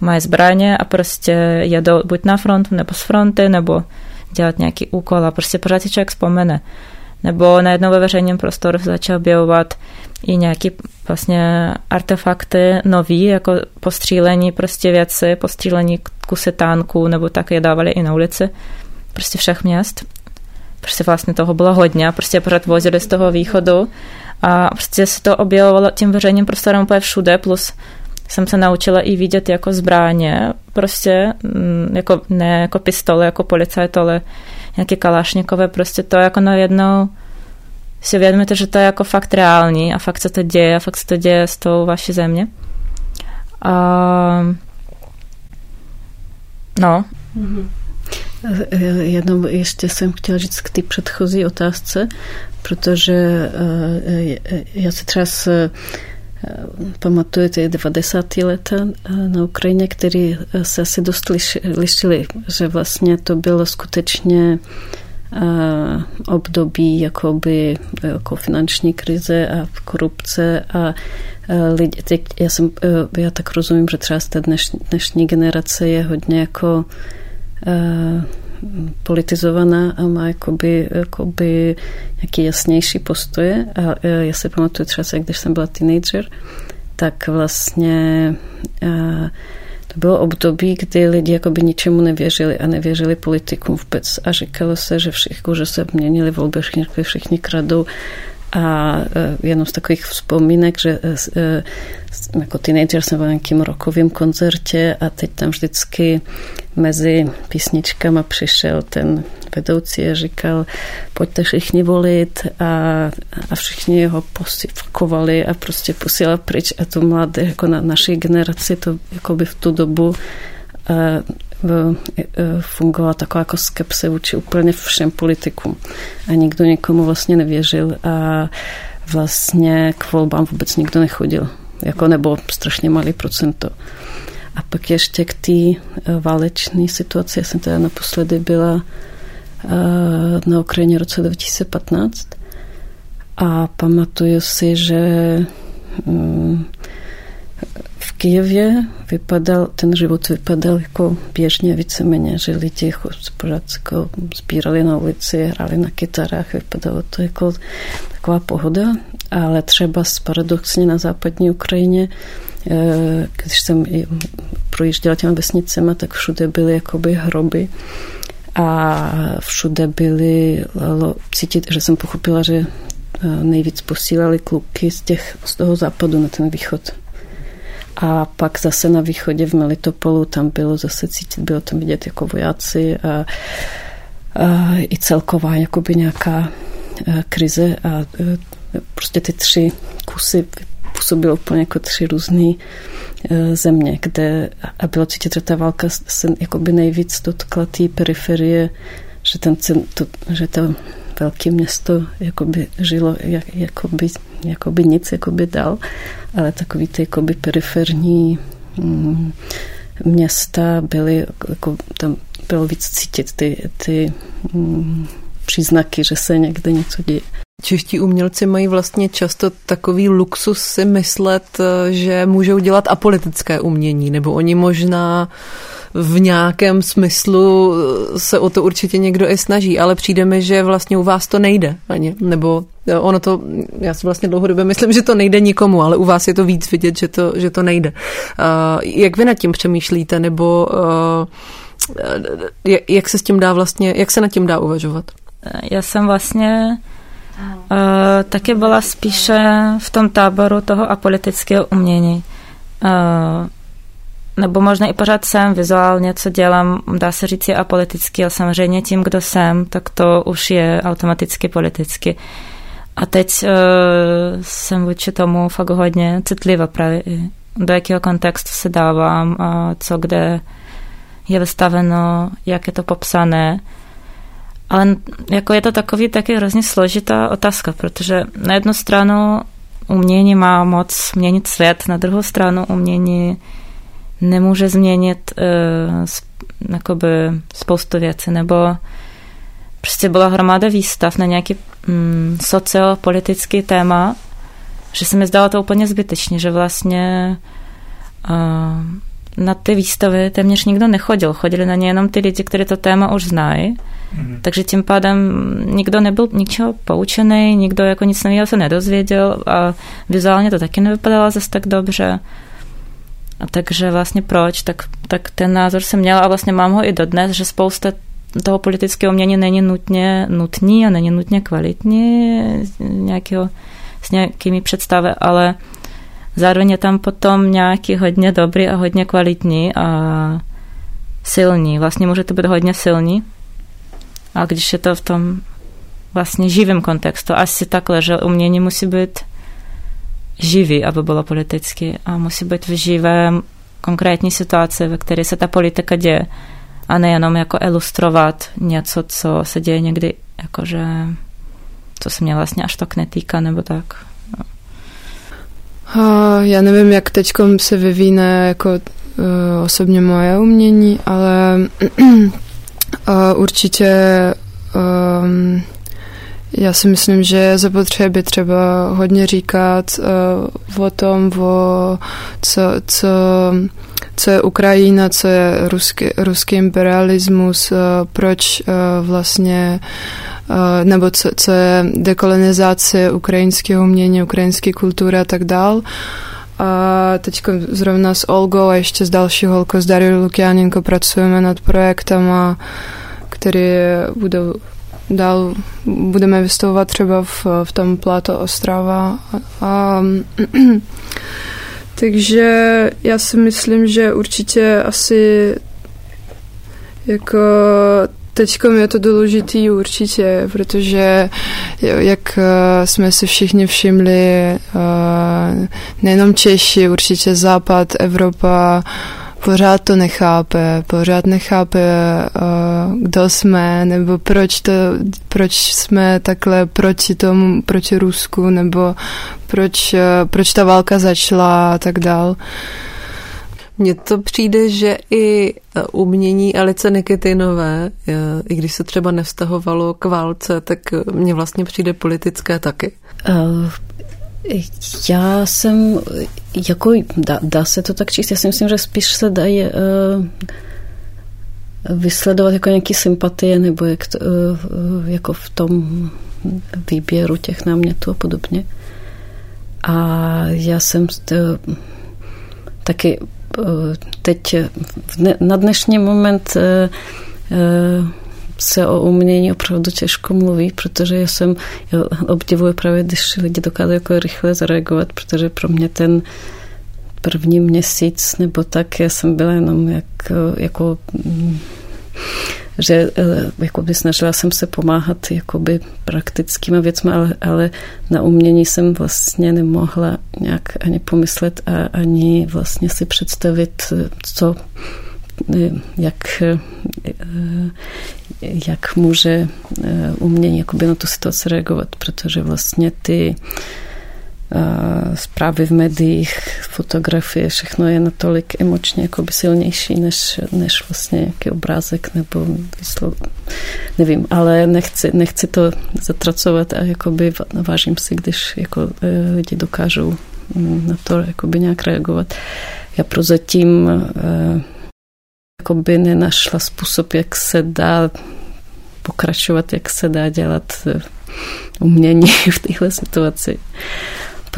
mají zbraně a prostě jedou buď na front, nebo z fronty, nebo dělat nějaký úkol a prostě pořád si člověk vzpomene. Nebo najednou ve veřejném prostoru začal objevovat i nějaké vlastně artefakty nový, jako postřílení prostě věci, postřílení kusy tanků, nebo tak je dávali i na ulici. Prostě všech měst. Prostě vlastně toho bylo hodně, prostě pořád vozili z toho východu a prostě se to objevovalo tím veřejným prostorem úplně všude, plus jsem se naučila i vidět jako zbraně, prostě, jako, ne jako pistole, jako policajt, ale nějaké kalašnikové, prostě to jako najednou si uvědomíte, že to je jako fakt reální a fakt se to děje, a fakt se to děje s tou vaší země. A... No. Mm-hmm. Jenom ještě jsem chtěla říct k té předchozí otázce, protože já si třeba s pamatuju ty devadesátá leta na Ukrajině, které se asi dost lišily, že vlastně to bylo skutečně období jakoby, jako finanční krize a korupce a lidi, teď já, jsem, já tak rozumím, že třeba z té dnešní, dnešní generace je hodně jako politizovaná a má jakoby, jakoby nějaké jasnější postoje. A já si pamatuju třeba, když jsem byla teenager, tak vlastně To bylo období, kdy lidi jakoby ničemu nevěřili a nevěřili politikům vůbec. A říkalo se, že všichni, že se měnili volby, všichni, všichni kradou. A jenom z takových vzpomínek, že jako teenager jsem byl na nějakým rockovým koncertě a teď tam vždycky mezi písničkama přišel ten vedoucí a říkal, pojďte všichni volit a, a všichni ho posivkovali a prostě posílal pryč a to mladé, jako na naší generaci, to jako by v tu dobu fungovala taková jako skepse vůči úplně všem politikům. A nikdo nikomu vlastně nevěřil a vlastně k volbám vůbec nikdo nechodil. Jako nebo strašně malý procento. A pak ještě k té válečné situaci. Já jsem teda naposledy byla na Ukrajině v roce dva tisíce patnáct a pamatuju si, že v Kyjevě vypadal, ten život vypadal jako běžně víceméně, že lidi pořád sbírali na ulici, hráli na kytarách, vypadalo to jako taková pohoda, ale třeba paradoxně na západní Ukrajině, když jsem projížděla těma vesnicema, tak všude byly jakoby hroby a všude byly cítit, že jsem pochopila, že nejvíc posílali kluky z, těch, z toho západu na ten východ. A pak zase na východě v Melitopolu tam bylo zase cítit, bylo tam vidět jako vojáci a, a i celková jakoby nějaká krize a prostě ty tři kusy působilo úplně jako tři různé země, kde a bylo cítit, že ta válka se jakoby nejvíc dotkla té periferie, že, ten, to, že to velké město jakoby žilo jak, jakoby, jakoby nic jakoby dál, ale takový ty jakoby periferní mm, města byly, jako, tam bylo víc cítit ty, ty mm, příznaky, že se někde něco děje. Čeští umělci mají vlastně často takový luxus si myslet, že můžou dělat apolitické umění, nebo oni možná v nějakém smyslu se o to určitě někdo i snaží, ale přijde mi, že vlastně u vás to nejde ani, nebo ono to, já si vlastně dlouhodobě myslím, že to nejde nikomu, ale u vás je to víc vidět, že to, že to nejde. Jak vy nad tím přemýšlíte, nebo jak se s tím dá vlastně, jak se nad tím dá uvažovat? Já jsem vlastně taky byla spíše v tom táboru toho apolitického umění. Nebo možná i pořád jsem vizuálně, co dělám, dá se říct, je apolitický, ale samozřejmě tím, kdo jsem, tak to už je automaticky politicky. A teď uh, jsem vůči tomu fakt hodně citlivá právě, do jakého kontextu se dávám, a co kde je vystaveno, jak je to popsané. Ale jako je to takový taky hrozně složitá otázka, protože na jednu stranu umění má moc měnit svět, na druhou stranu umění nemůže změnit uh, jakoby spoustu věcí, nebo prostě byla hromada výstav na nějaký um, sociopolitický téma, že se mi zdalo to úplně zbytečně, že vlastně uh, na ty výstavy téměř nikdo nechodil, chodili na ně jenom ty lidi, kteří to téma už znají, mm-hmm. takže tím pádem nikdo nebyl ničeho poučený, nikdo jako nic nevěděl, se nedozvěděl a vizuálně to taky nevypadalo zase tak dobře. A takže vlastně proč, tak, tak ten názor jsem měla a vlastně mám ho i dodnes, že spousta toho politického umění není nutně nutný a není nutně kvalitní nějakého, s nějakými představy, ale zároveň je tam potom nějaký hodně dobrý a hodně kvalitní a silný. Vlastně může to být hodně silný, ale když je to v tom vlastně živém kontextu, asi takhle, že umění musí být živý, aby bylo politicky a musí být v živém konkrétní situaci, ve které se ta politika děje a nejenom jako ilustrovat něco, co se děje někdy jakože, co se mě vlastně až tak netýká, nebo tak. No. Já nevím, jak teďkom se vyvíne jako uh, osobně moje umění, ale uh, určitě um, já si myslím, že je zapotřebí třeba hodně říkat uh, o tom, o co, co, co je Ukrajina, co je ruský, ruský imperialismus, uh, proč uh, vlastně, uh, nebo co, co je dekolonizace ukrajinského umění, ukrajinské kultury a tak dál. A teďko zrovna s Olgou a ještě s další holkou, s Dariou Lukianenko, pracujeme nad projektama, které budou dál, budeme vystavovat třeba v, v tom Plato Ostrava. A, a, takže já si myslím, že určitě asi jako teďko je to důležitý určitě, protože jak jsme si všichni všimli, nejenom Češi, určitě Západ, Evropa, pořád to nechápe, pořád nechápe, kdo jsme, nebo proč, to, proč jsme takhle proti tomu, proti Rusku, nebo proč, proč ta válka začala a tak dál. Mně to přijde, že i umění Alice Nikitinové, i když se třeba nevztahovalo k válce, tak mně vlastně přijde politické taky. Uh, já jsem, jako, dá, dá se to tak číst, já si myslím, že spíš se dají uh, vysledovat jako nějaký sympatie, nebo jak to, uh, jako v tom výběru těch námětů a podobně. A já jsem uh, taky teď na dnešní moment se o umění opravdu těžko mluví, protože já jsem já obdivuji právě, když lidi dokážou jako rychle zareagovat, protože pro mě ten první měsíc nebo tak, já jsem byla jenom jak, jako že jakoby snažila jsem se pomáhat jakoby praktickýma věcma, ale, ale na umění jsem vlastně nemohla nějak ani pomyslet a ani vlastně si představit, co, jak, jak může umění jakoby na tu situaci reagovat, protože vlastně ty zprávy v médiích, fotografie, všechno je natolik emočně jakoby silnější než, než vlastně nějaký obrázek nebo výslov, nevím, ale nechci, nechci to zatracovat a jakoby vážím si, když jako lidi dokážou na to jakoby nějak reagovat. Já prozatím jakoby nenašla způsob, jak se dá pokračovat, jak se dá dělat umění v téhle situaci.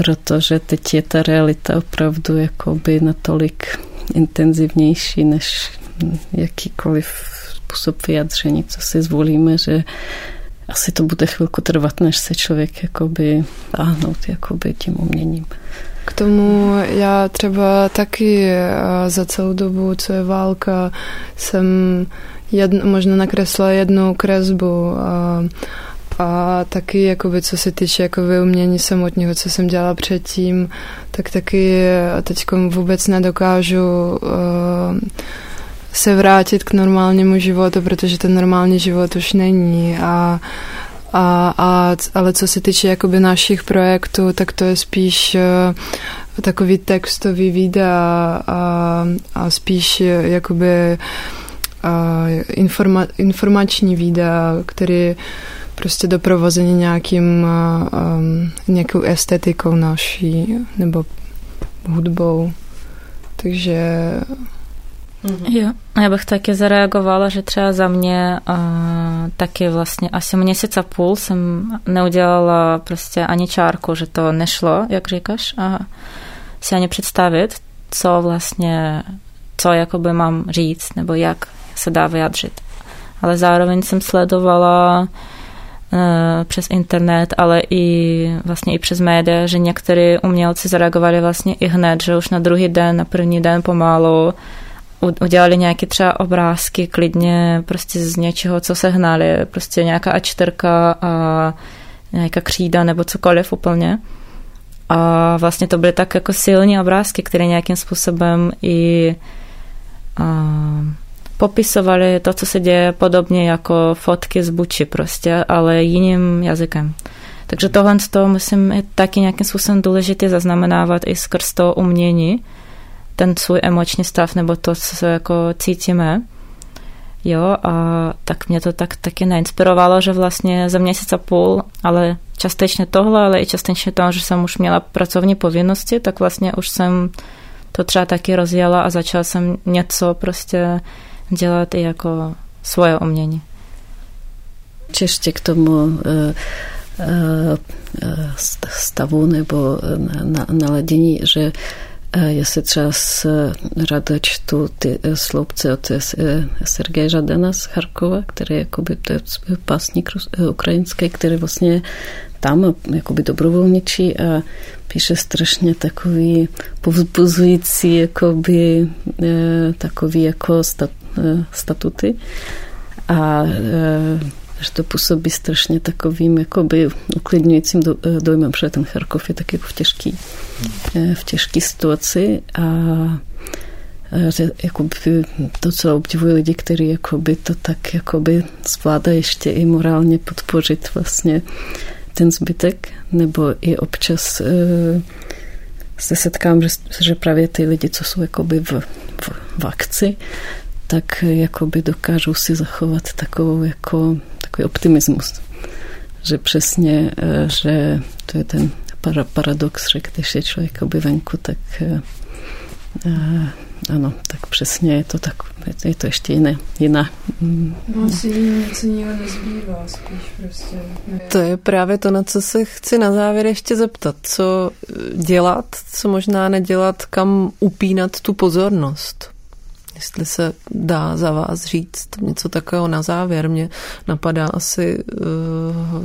Protože teď je ta realita opravdu jakoby natolik intenzivnější než jakýkoliv způsob vyjádření, co si zvolíme, že asi to bude chvilku trvat, než se člověk jakoby táhnout jakoby tím uměním. K tomu já třeba taky za celou dobu, co je válka, jsem jedno, možná nakreslila jednou kresbu a A taky, jakoby, co se týče jakoby, umění samotného, co jsem dělala předtím, tak taky teď vůbec nedokážu uh, se vrátit k normálnímu životu, protože ten normální život už není. A, a, a, ale co se týče jakoby, našich projektů, tak to je spíš uh, takový textový videa a, a spíš jakoby, uh, informa, informační videa, který prostě doprovození nějakým, um, nějakou estetikou naší, nebo hudbou. Takže... Jo. Já bych taky zareagovala, že třeba za mě uh, taky vlastně asi měsíc a půl jsem neudělala prostě ani čárku, že to nešlo, jak říkáš, a si ani představit, co vlastně, co jakoby mám říct, nebo jak se dá vyjádřit. Ale zároveň jsem sledovala přes internet, ale i vlastně i přes média, že někteří umělci zareagovali vlastně i hned, že už na druhý den, na první den pomalu udělali nějaké třeba obrázky klidně prostě z něčeho, co sehnali, prostě nějaká á čtyřka a nějaká křída nebo cokoliv úplně. A vlastně to byly tak jako silní obrázky, které nějakým způsobem i a, popisovali to, co se děje, podobně jako fotky z Buči prostě, ale jiným jazykem. Takže tohle to musím taky nějakým způsobem důležitě zaznamenávat i skrz to umění, ten svůj emoční stav, nebo to, co se jako cítíme. Jo, a tak mě to tak, taky nainspirovalo, že vlastně za měsíc a půl, ale částečně tohle, ale i částečně to, že jsem už měla pracovní povinnosti, tak vlastně už jsem to třeba taky rozjela a začala jsem něco prostě dělat i jako svoje umění. Čeště k tomu stavu nebo naladění, že já se třeba ráda čtu ty sloupce od Sergeje Žadana z Charkova, který je jakoby, to je pásník ukrajinský, který vlastně tam jakoby dobrovolničí a píše strašně takový povzbuzující jakoby, takový jako stat, statuty a že to působí strašně takovým jakoby uklidňujícím dojmem, protože ten Charkov je tak jako v těžké v těžké situaci a jakoby to, co obdivují lidi, kteří jakoby to tak jakoby zvládá ještě i morálně podpořit vlastně ten zbytek, nebo i občas se setkám, že, že právě ty lidi, co jsou jakoby v, v, v akci, tak jakoby dokážou si zachovat takovou jako takový optimismus, že přesně, že to je ten para, paradox, že když je člověk jakoby venku, tak ano, tak přesně je to tak, je to ještě jiné, jiná. Asi nic jiného nezbývá, spíš prostě. To je právě to, na co se chci na závěr ještě zeptat, co dělat, co možná nedělat, kam upínat tu pozornost. Jestli se dá za vás říct něco takového na závěr. Mně napadá asi,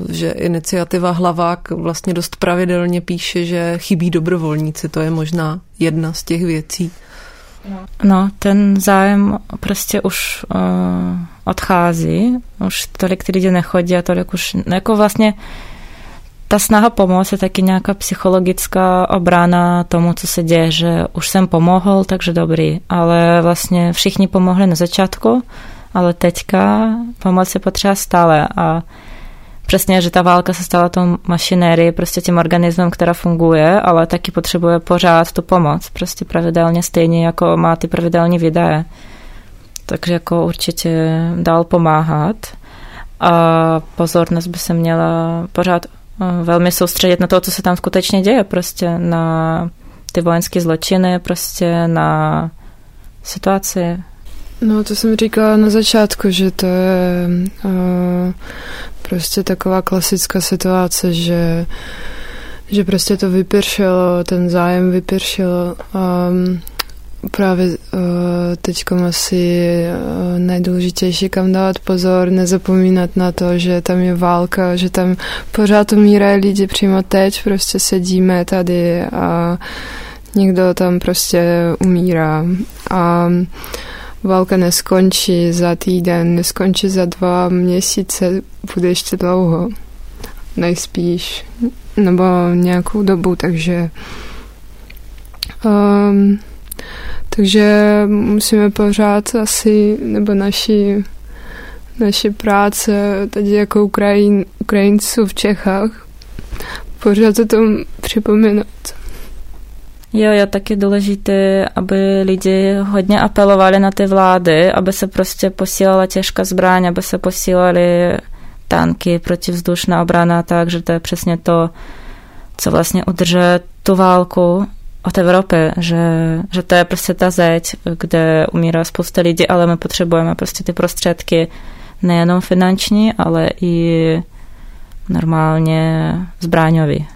že iniciativa Hlavák vlastně dost pravidelně píše, že chybí dobrovolníci. To je možná jedna z těch věcí. No, ten zájem prostě už uh, odchází. Už tolik ty lidi nechodí a tolik už... No, jako vlastně ta snaha pomoct je taky nějaká psychologická obrana tomu, co se děje, že už jsem pomohl, takže dobrý. Ale vlastně všichni pomohli na začátku, ale teďka pomoc je potřeba stále. A přesně, že ta válka se stala tou mašinérií, prostě tím organismem, která funguje, ale taky potřebuje pořád tu pomoc. Prostě pravidelně stejně, jako má ty pravidelní výdaje. Takže jako určitě dál pomáhat. A pozornost by se měla pořád velmi soustředit na to, co se tam skutečně děje, prostě na ty vojenské zločiny, prostě na situaci. No, to jsem říkala na začátku, že to je uh, prostě taková klasická situace, že, že prostě to vypršelo, ten zájem vypršelo. Um, Právě uh, teďkom asi uh, nejdůležitější, kam dávat pozor, nezapomínat na to, že tam je válka, že tam pořád umírají lidi přímo teď, prostě sedíme tady a někdo tam prostě umírá. A válka neskončí za týden, neskončí za dva měsíce, bude ještě dlouho, nejspíš, nebo nějakou dobu, takže... Um, Takže musíme pořád asi, nebo naši, naši práce tady jako Ukrajin, Ukrajinců v Čechách, pořád o tom připomínat. Jo, je taky důležité, aby lidi hodně apelovali na ty vlády, aby se prostě posílala těžká zbraň, aby se posílaly tanky, protivzdušná obrana, takže to je přesně to, co vlastně udrže tu válku od Evropy, že, že to je prostě ta zeď, kde umírá spousta lidí, ale my potřebujeme prostě ty prostředky nejenom finanční, ale i normálně zbraňový.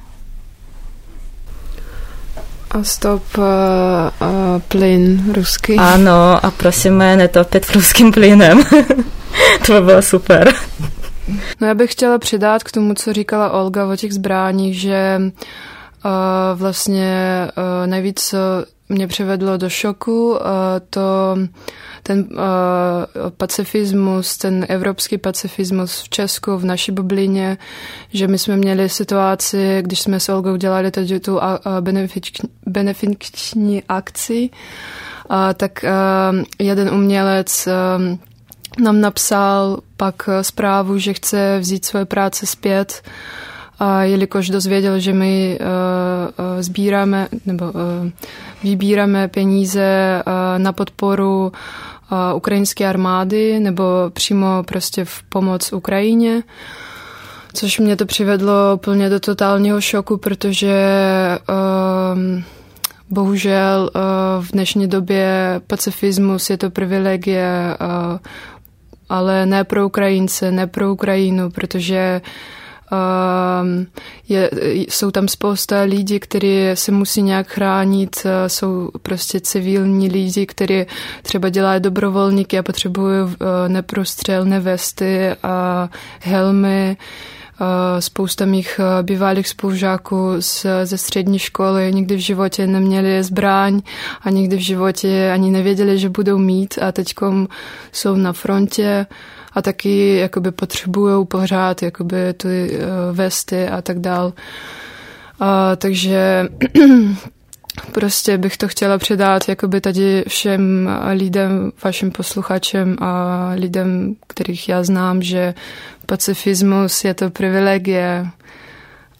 A stop uh, uh, plyn ruský. Ano, a prosíme netopit ruským plynem. To by bylo super. No, já bych chtěla přidat k tomu, co říkala Olga o těch zbráních, že Uh, vlastně uh, nejvíc, co mě přivedlo do šoku, uh, to ten uh, pacifismus, ten evropský pacifismus v Česku, v naší bublině, že my jsme měli situaci, když jsme s Olgou dělali tady tu uh, benefiční akci, uh, tak uh, jeden umělec uh, nám napsal pak zprávu, že chce vzít svoje práce zpět, a jelikož dozvěděl, že my uh, sbíráme nebo uh, vybíráme peníze uh, na podporu uh, ukrajinské armády nebo přímo prostě v pomoc Ukrajině, což mě to přivedlo úplně do totálního šoku, protože uh, bohužel uh, v dnešní době pacifismus je to privilegie, uh, ale ne pro Ukrajince, ne pro Ukrajinu, protože Je, jsou tam spousta lidí, kteří se musí nějak chránit, jsou prostě civilní lidi, kteří třeba dělají dobrovolníky a potřebují neprostřelné vesty a helmy. Spousta mých bývalých spolužáků ze střední školy nikdy v životě neměli zbraň a nikdy v životě ani nevěděli, že budou mít, a teďkom jsou na frontě a taky jakoby potřebují pořád jakoby ty vesty a tak dál. A takže prostě bych to chtěla předat jakoby tady všem lidem, vašim posluchačem a lidem, kterých já znám, že pacifismus je to privilegie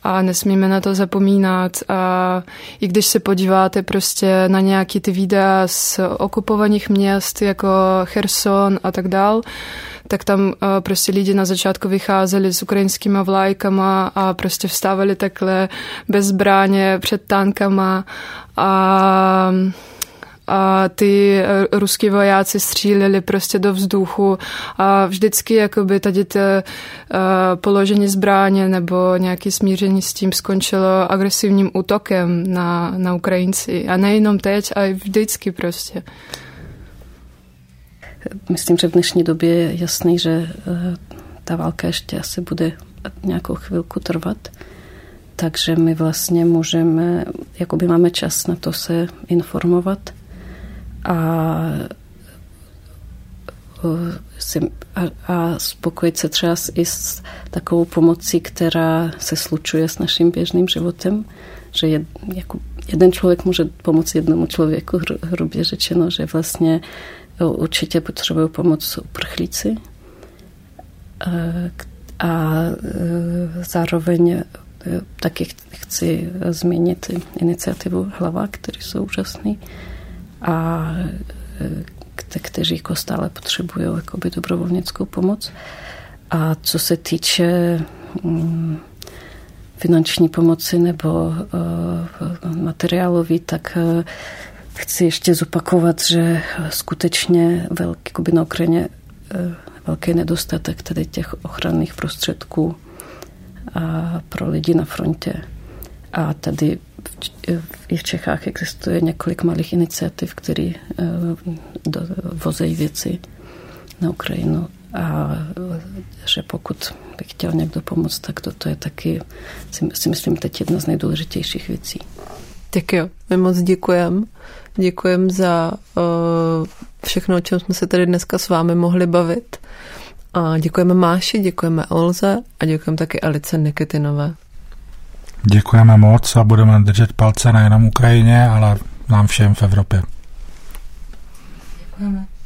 a nesmíme na to zapomínat. A i když se podíváte prostě na nějaký ty videa z okupovaných měst jako Cherson a tak dál, tak tam prostě lidi na začátku vycházeli s ukrajinskýma vlajkama a prostě vstávali takhle bez zbraně před tankama a... a ty ruský vojáci stříleli prostě do vzduchu a vždycky jakoby tady te, uh, položení zbraně nebo nějaké smíření s tím skončilo agresivním útokem na, na Ukrajinci. A nejenom teď, ale vždycky prostě. Myslím, že v dnešní době je jasný, že ta válka ještě asi bude nějakou chvilku trvat. Takže my vlastně můžeme, jakoby máme čas na to se informovat. A, a, a spokojit se třeba i s takovou pomocí, která se slučuje s naším běžným životem, že jed, jako jeden člověk může pomoci jednomu člověku, hru, hrubě řečeno, že vlastně určitě potřebují pomoc uprchlíci a, a zároveň taky chci zmínit iniciativu Hlava, který jsou úžasný a kteří jako stále potřebují jakoby dobrovolnickou pomoc. A co se týče finanční pomoci nebo materiálový, tak chci ještě zopakovat, že skutečně velký, na Ukrajině velký nedostatek tedy těch ochranných prostředků a pro lidi na frontě. A tady i v Čechách existuje několik malých iniciativ, které vozejí věci na Ukrajinu. A že pokud by chtěl někdo pomoct, tak to, to je taky, si myslím, teď jedna z nejdůležitějších věcí. Tak jo, my moc děkujeme. Děkujeme za uh, všechno, o čem jsme se tady dneska s vámi mohli bavit. A děkujeme Máši, děkujeme Olze a děkujeme taky Alice Nikitinové. Děkujeme moc a budeme držet palce nejenom Ukrajině, ale nám všem v Evropě. Děkujeme.